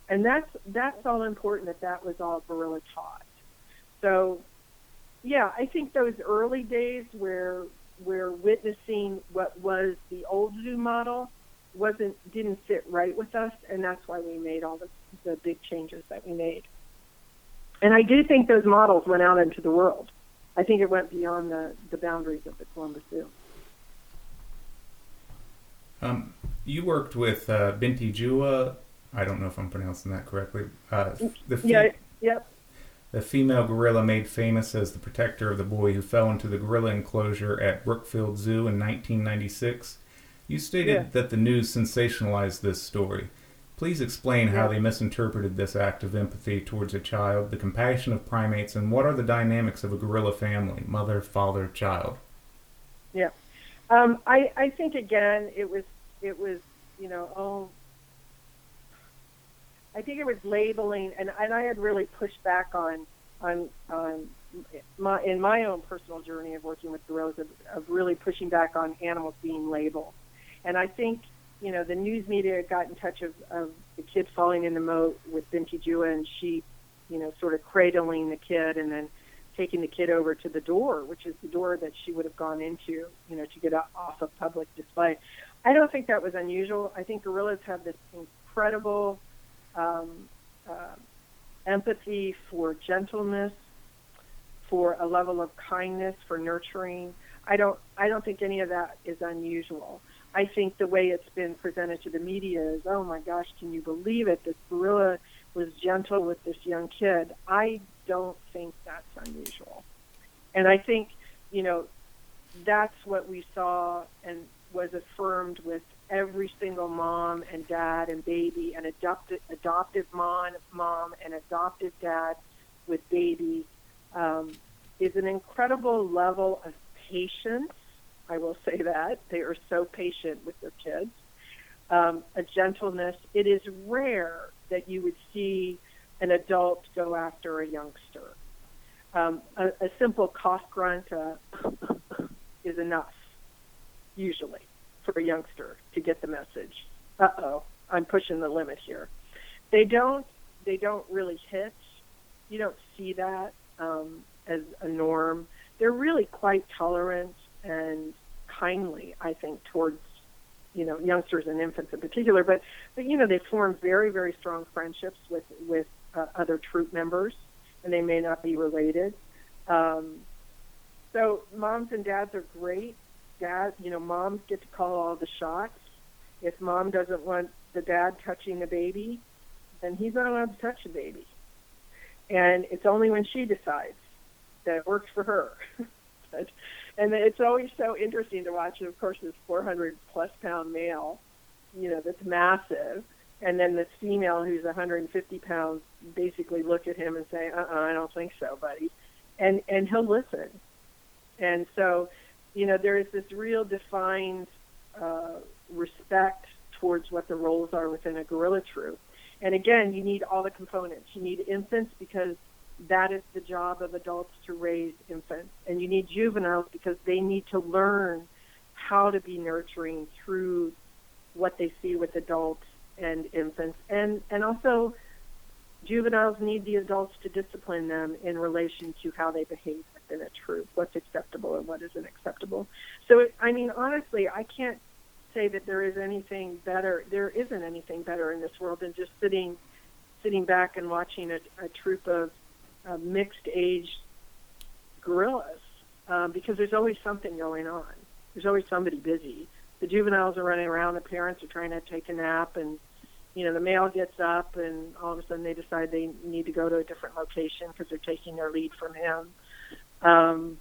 And that's that's all important, that that was all gorilla taught. So, yeah, I think those early days where we're witnessing what was the old zoo model wasn't didn't sit right with us, and that's why we made all the, the big changes that we made. And I do think those models went out into the world. I think it went beyond the, the boundaries of the Columbus Zoo. Um, you worked with uh, Binti Jua. I don't know if I'm pronouncing that correctly. Uh, the fe- yeah, yep. The female gorilla made famous as the protector of the boy who fell into the gorilla enclosure at Brookfield Zoo in nineteen ninety-six. You stated yeah. that the news sensationalized this story. Please explain yeah. how they misinterpreted this act of empathy towards a child, the compassion of primates, and what are the dynamics of a gorilla family, mother, father, child? Yeah. Um, I, I think, again, it was, it was, you know, oh, I think it was labeling, and, and I had really pushed back on, on, on my, in my own personal journey of working with gorillas, of, of really pushing back on animals being labeled. And I think, you know, the news media got in touch of, of the kid falling in the moat with Binti Jua, and she, you know, sort of cradling the kid and then taking the kid over to the door, which is the door that she would have gone into, you know, to get off of public display. I don't think that was unusual. I think gorillas have this incredible um, uh, empathy for gentleness, for a level of kindness, for nurturing. I don't, I don't think any of that is unusual. I think the way it's been presented to the media is, oh my gosh, can you believe it? This gorilla was gentle with this young kid. I don't think that's unusual. And I think, you know, that's what we saw and was affirmed with every single mom and dad and baby, and adopted, adoptive mom, mom and adoptive dad with baby, um, is an incredible level of patience. I will say that. They are so patient with their kids. Um, a gentleness. It is rare that you would see an adult go after a youngster. Um, a, a simple cough grunt uh, is enough, usually, for a youngster to get the message. Uh-oh, I'm pushing the limit here. They don't, they don't really hit. You don't see that um, as a norm. They're really quite tolerant and kindly, I think, towards, you know, youngsters and infants in particular. But, but you know, they form very, very strong friendships with, with uh, other troop members, and they may not be related. Um, so moms and dads are great. dad, you know, moms get to call all the shots. If mom doesn't want the dad touching the baby, then he's not allowed to touch the baby. And it's only when she decides that it works for her. But, and it's always so interesting to watch. And, of course, this four hundred plus pound male, you know, that's massive. And then this female who's one hundred fifty pounds basically look at him and say, uh-uh, I don't think so, buddy. And and he'll listen. And so, you know, there is this real defined uh, respect towards what the roles are within a gorilla troop. And again, you need all the components. You need infants because that is the job of adults to raise infants. And you need juveniles because they need to learn how to be nurturing through what they see with adults and infants. And, and also juveniles need the adults to discipline them in relation to how they behave within a troop, what's acceptable and what isn't acceptable. So, it, I mean, honestly, I can't say that there is anything better. There isn't anything better in this world than just sitting sitting back and watching a, a troop of uh, mixed-age gorillas um, because there's always something going on. There's always somebody busy. The juveniles are running around. The parents are trying to take a nap, and you know, the male gets up, and all of a sudden they decide they need to go to a different location because they're taking their lead from him. Um,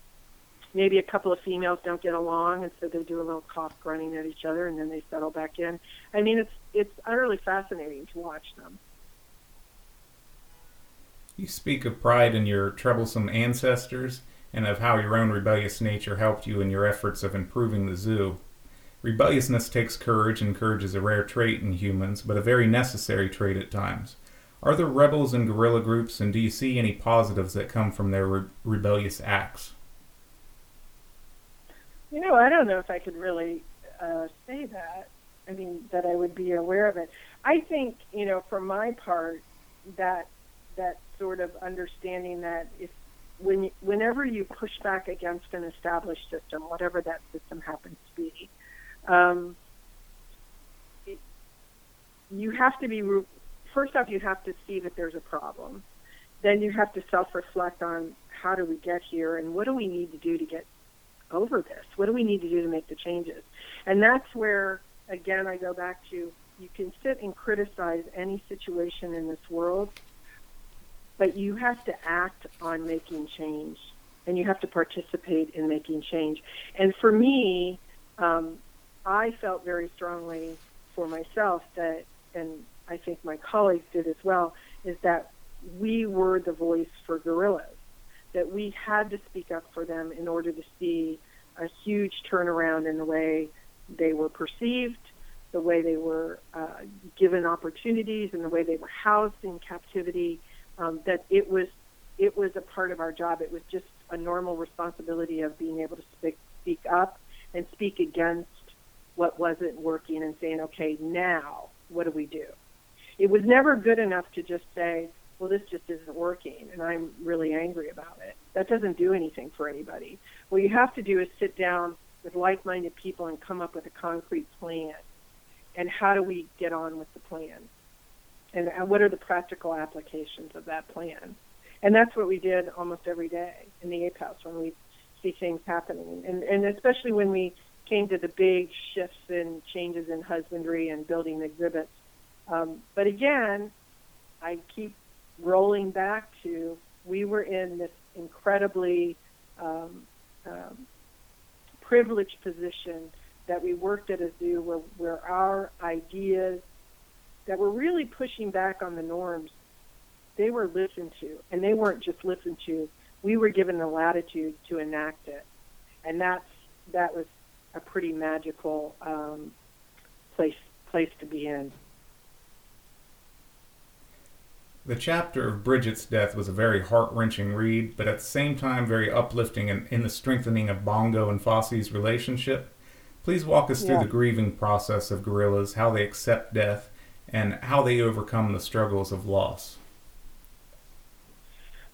maybe a couple of females don't get along, and so they do a little cough grunting at each other, and then they settle back in. I mean, it's it's utterly fascinating to watch them. You speak of pride in your troublesome ancestors and of how your own rebellious nature helped you in your efforts of improving the zoo. Rebelliousness takes courage, and courage is a rare trait in humans, but a very necessary trait at times. Are there rebels in guerrilla groups, and do you see any positives that come from their re- rebellious acts? You know, I don't know if I could really uh, say that. I mean, that I would be aware of it. I think, you know, for my part, that that sort of understanding that if when you, whenever you push back against an established system, whatever that system happens to be, Um, it, you have to be, first off, you have to see that there's a problem. Then you have to self-reflect on how do we get here and what do we need to do to get over this? What do we need to do to make the changes? And that's where, again, I go back to, you can sit and criticize any situation in this world, but you have to act on making change and you have to participate in making change. And for me, um, I felt very strongly for myself that, and I think my colleagues did as well, is that we were the voice for gorillas, that we had to speak up for them in order to see a huge turnaround in the way they were perceived, the way they were uh, given opportunities, and the way they were housed in captivity, um, that it was it was a part of our job. It was just a normal responsibility of being able to speak, speak up and speak against what wasn't working and saying, okay, now what do we do? It was never good enough to just say, well, this just isn't working and I'm really angry about it. That doesn't do anything for anybody. What you have to do is sit down with like-minded people and come up with a concrete plan. And how do we get on with the plan? And what are the practical applications of that plan? And that's what we did almost every day in the Ape House when we see things happening. And, and especially when we came to the big shifts and changes in husbandry and building exhibits. Um, but again, I keep rolling back to we were in this incredibly um, um, privileged position that we worked at a zoo where, where our ideas that were really pushing back on the norms, they were listened to, and they weren't just listened to. We were given the latitude to enact it, and that's that was a pretty magical um, place place to be in. The chapter of Bridget's death was a very heart-wrenching read, but at the same time very uplifting in, in the strengthening of Bongo and Fosse's relationship. Please walk us through yeah. the grieving process of gorillas, how they accept death, and how they overcome the struggles of loss.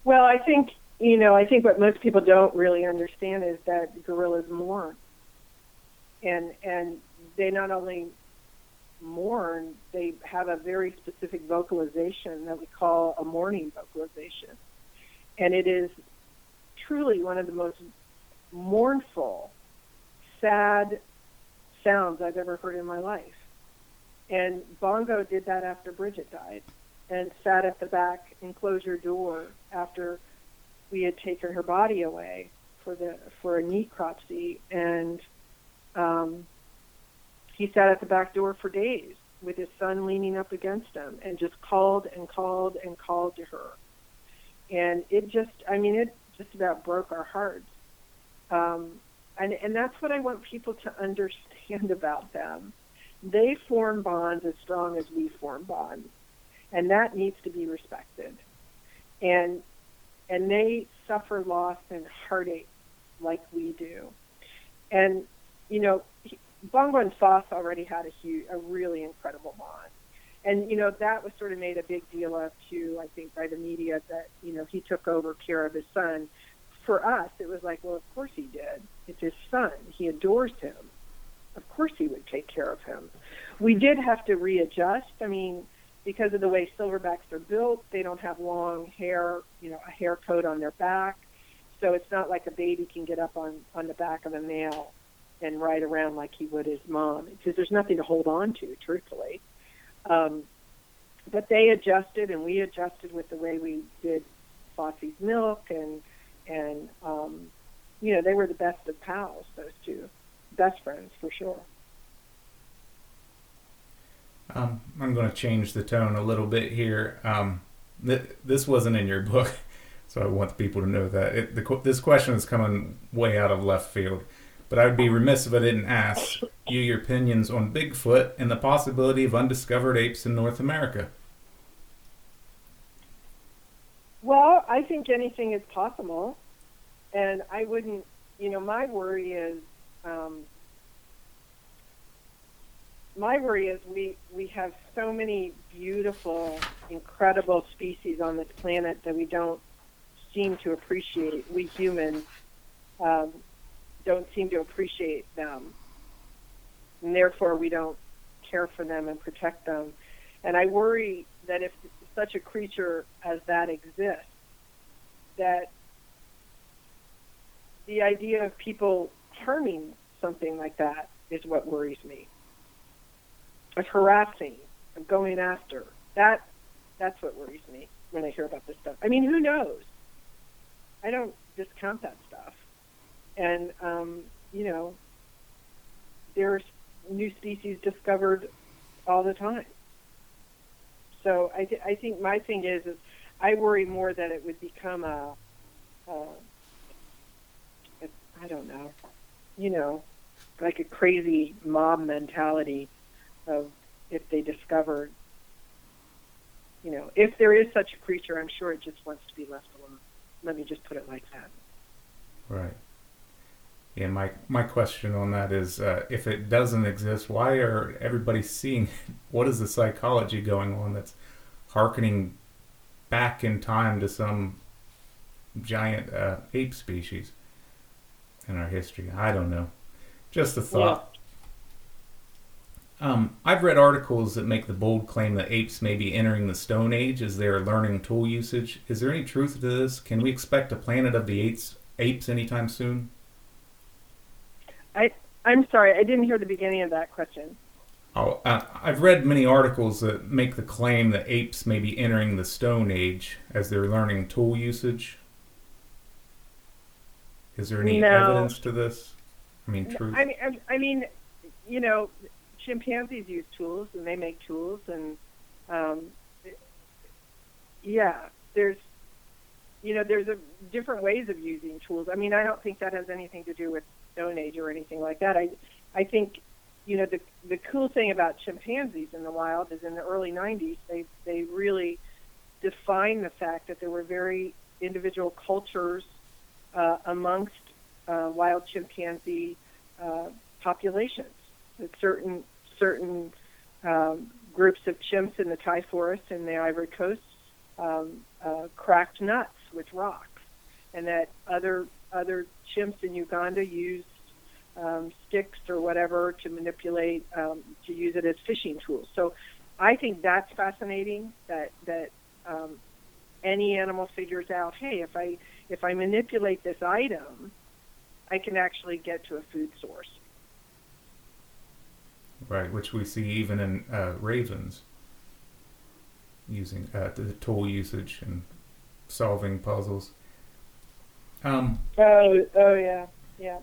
Well, I think, you know, I think what most people don't really understand is that gorillas mourn. And and they not only mourn, they have a very specific vocalization that we call a mourning vocalization. And it is truly one of the most mournful sad sounds I've ever heard in my life. And Bongo did that after Bridget died and sat at the back enclosure door after we had taken her body away for the for a necropsy. And um, he sat at the back door for days with his son leaning up against him and just called and called and called to her. And it just, I mean, it just about broke our hearts. Um, and, and that's what I want people to understand about them. They form bonds as strong as we form bonds, and that needs to be respected. And and they suffer loss and heartache like we do. And, you know, Bongo and Sauce already had a huge, a really incredible bond. And, you know, that was sort of made a big deal of, too, I think, by the media that, you know, he took over care of his son. For us, it was like, well, of course he did. It's his son. He adores him. Of course he would take care of him. We did have to readjust. I mean, because of the way silverbacks are built, they don't have long hair, you know, a hair coat on their back. So it's not like a baby can get up on, on the back of a male and ride around like he would his mom, because there's nothing to hold on to, truthfully. Um, but they adjusted, and we adjusted with the way we did Fossey's milk, and, and um, you know, they were the best of pals, those two. Best friends for sure. Um, I'm going to change the tone a little bit here. Um, th- this wasn't in your book, so I want the people to know that it, the, this question is coming way out of left field. But I would be remiss if I didn't ask you your opinions on Bigfoot and the possibility of undiscovered apes in North America. Well, I think anything is possible, and I wouldn't. You know, my worry is. Um, my worry is we, we have so many beautiful, incredible species on this planet that we don't seem to appreciate. We humans um, don't seem to appreciate them, and therefore we don't care for them and protect them. And I worry that if such a creature as that exists, that the idea of people harming something like that is what worries me. Of harassing, of going after. That that's what worries me when I hear about this stuff. I mean, who knows? I don't discount that stuff. And, um, you know, there's new species discovered all the time. So I, th- I think my thing is, is I worry more that it would become a, a I don't know, you know, like a crazy mob mentality of if they discovered, you know, if there is such a creature, I'm sure it just wants to be left alone. Let me just put it like that. Right. Yeah, my, my question on that is, uh, if it doesn't exist, why are everybody seeing it? What is the psychology going on that's hearkening back in time to some giant uh, ape species in our history? I don't know. Just a thought. Yeah. Um, I've read articles that make the bold claim that apes may be entering the Stone Age as they are learning tool usage. Is there any truth to this? Can we expect a Planet of the Apes, apes anytime soon? I, I'm sorry, I didn't hear the beginning of that question. Oh, uh, I've read many articles that make the claim that apes may be entering the Stone Age as they're learning tool usage. Is there any no. evidence to this? I mean, truth? I mean, I, I mean, you know, chimpanzees use tools, and they make tools, and, um, yeah, there's, you know, there's a, different ways of using tools. I mean, I don't think that has anything to do with Stone Age or anything like that. I, I think, you know, the the cool thing about chimpanzees in the wild is in the early nineties, they, they really defined the fact that there were very individual cultures Uh, amongst uh, wild chimpanzee uh, populations. That certain certain um, groups of chimps in the Thai forest and the Ivory Coast um, uh, cracked nuts with rocks, and that other other chimps in Uganda used um, sticks or whatever to manipulate, um, to use it as fishing tools. So I think that's fascinating, that, that um, any animal figures out, hey, if I If I manipulate this item, I can actually get to a food source. right? Which we see even in uh, ravens, using uh, the tool usage and solving puzzles. Um, oh, oh yeah, yeah.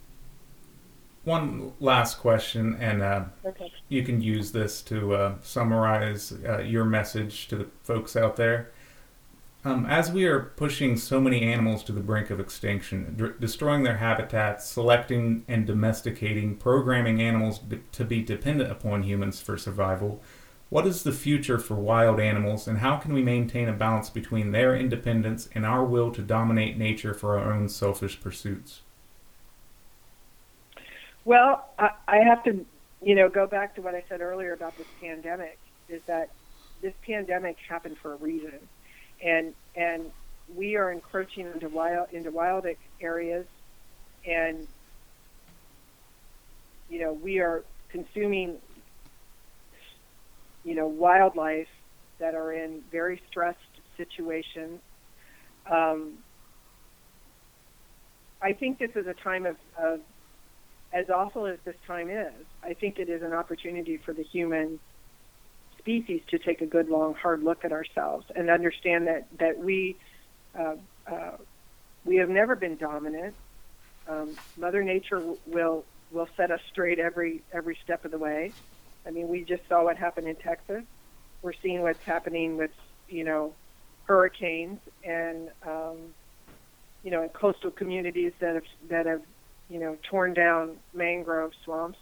One last question, and uh, okay. you can use this to uh, summarize uh, your message to the folks out there. Um, as we are pushing so many animals to the brink of extinction, d- destroying their habitats, selecting and domesticating, programming animals b- to be dependent upon humans for survival, what is the future for wild animals, and how can we maintain a balance between their independence and our will to dominate nature for our own selfish pursuits? Well, I, I have to, you know, go back to what I said earlier about this pandemic, is that this pandemic happened for a reason. And and we are encroaching into wild into wild areas, and you know we are consuming you know wildlife that are in very stressed situations. Um, I think this is a time of, of as awful as this time is. I think it is an opportunity for the human species to take a good, long, hard look at ourselves and understand that that we uh, uh, we have never been dominant. Um, Mother Nature will will set us straight every every step of the way. I mean, we just saw what happened in Texas. We're seeing what's happening with you know hurricanes and um, you know in coastal communities that have that have you know torn down mangrove swamps.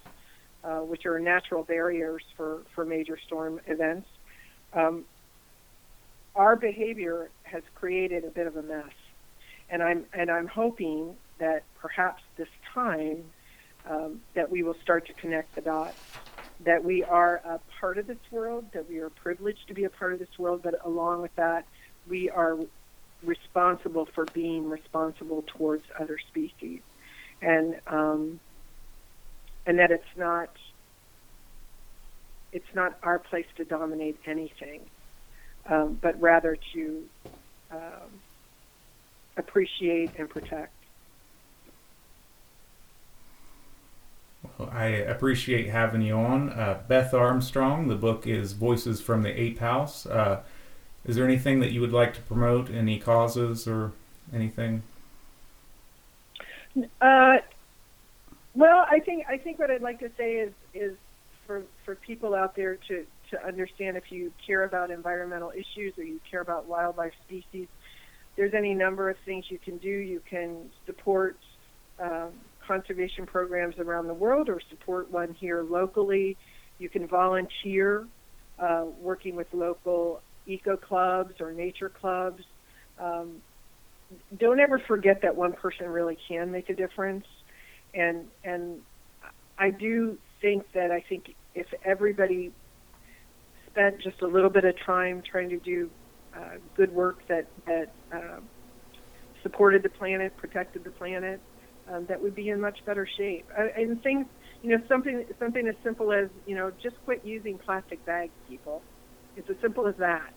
Uh, which are natural barriers for, for major storm events. Um, our behavior has created a bit of a mess, and I'm and I'm hoping that perhaps this time um, that we will start to connect the dots, that we are a part of this world, that we are privileged to be a part of this world, but along with that, we are responsible for being responsible towards other species, and. Um, And that it's not it's not our place to dominate anything, um, but rather to um, appreciate and protect. Well, I appreciate having you on. Uh, Beth Armstrong, the book is Voices from the Ape House. Uh, is there anything that you would like to promote, any causes or anything? Uh Well, I think I think what I'd like to say is is for for people out there to, to understand, if you care about environmental issues or you care about wildlife species, there's any number of things you can do. You can support uh, conservation programs around the world or support one here locally. You can volunteer uh, working with local eco clubs or nature clubs. Um, don't ever forget that one person really can make a difference. And and I do think that I think if everybody spent just a little bit of time trying to do uh, good work that that uh, supported the planet, protected the planet, um, that would be in much better shape. Uh, and things, you know, something something as simple as you know, just quit using plastic bags, people. It's as simple as that.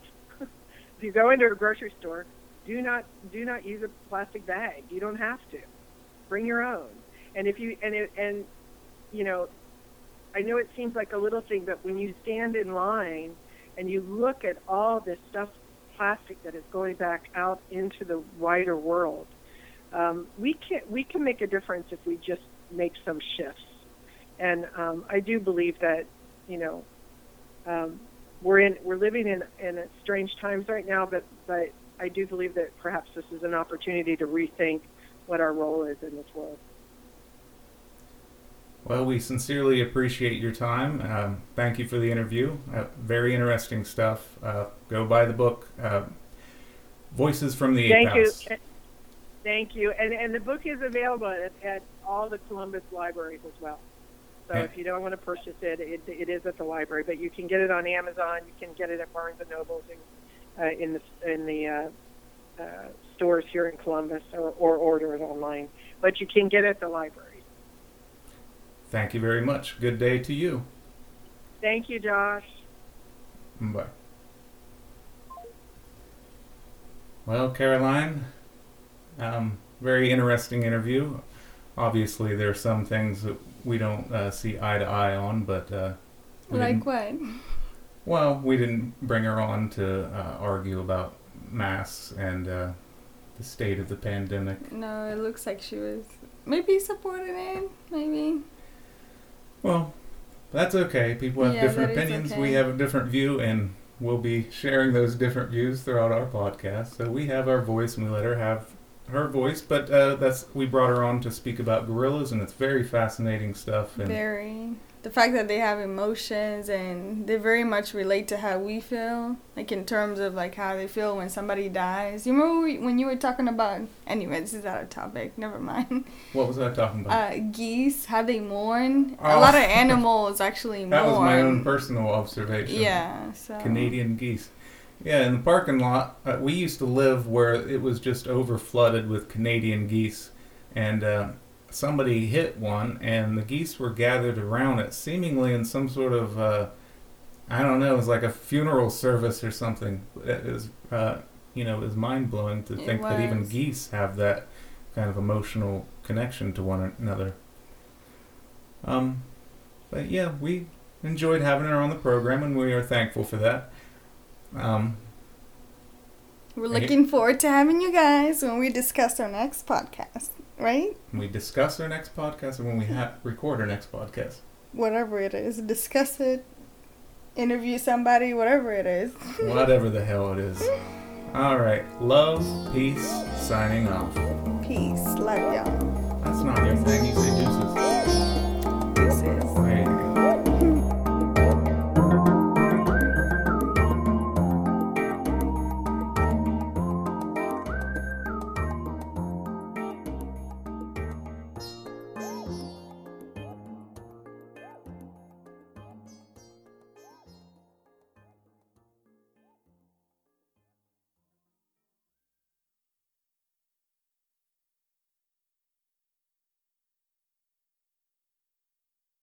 If you go into a grocery store, do not do not use a plastic bag. You don't have to. Bring your own. And if you and it, and you know, I know it seems like a little thing, but when you stand in line and you look at all this stuff, plastic that is going back out into the wider world, um, we can we can make a difference if we just make some shifts. And um, I do believe that you know um, we're in we're living in in strange times right now, but but I do believe that perhaps this is an opportunity to rethink what our role is in this world. Well, we sincerely appreciate your time. Um, thank you for the interview. Uh, very interesting stuff. Uh, go buy the book, uh, Voices from the Ape House. Thank you. Thank you. And and the book is available at, at all the Columbus libraries as well. So yeah. If you don't want to purchase it, it, it is at the library. But you can get it on Amazon. You can get it at Barnes and Noble's in, uh, in the, in the uh, uh, stores here in Columbus, or, or order it online. But you can get it at the library. Thank you very much. Good day to you. Thank you, Josh. Bye. Well, Caroline, um, very interesting interview. Obviously, there are some things that we don't uh, see eye to eye on, but uh, We like what? Well, we didn't bring her on to uh, argue about masks and uh, the state of the pandemic. No, it looks like she was maybe subordinate, maybe. Well, that's okay. People have yeah, different opinions. Okay. We have a different view, and we'll be sharing those different views throughout our podcast. So we have our voice, and we let her have her voice. But uh, that's we brought her on to speak about gorillas, and it's very fascinating stuff. And very. The fact that they have emotions, and they very much relate to how we feel, like in terms of like how they feel when somebody dies. You remember when you were talking about, anyway, this is out of topic, never mind. What was I talking about? Uh, geese, how they mourn. Oh. A lot of animals actually mourn. That was my own personal observation. Yeah, so. Canadian geese. Yeah, in the parking lot, uh, we used to live where it was just over flooded with Canadian geese, and uh somebody hit one, and the geese were gathered around it, seemingly in some sort of, uh, I don't know, it was like a funeral service or something. It was, uh, you know, it was mind-blowing to think that even geese have that kind of emotional connection to one another. Um, but yeah, we enjoyed having her on the program, and we are thankful for that. Um, We're looking forward to having you guys when we discuss our next podcast. Right? We discuss our next podcast, and when we ha- record our next podcast. Whatever it is. Discuss it, interview somebody, whatever it is. Whatever the hell it is. All right. Love, peace, signing off. Peace. Love y'all. That's not your thing. You say deuces.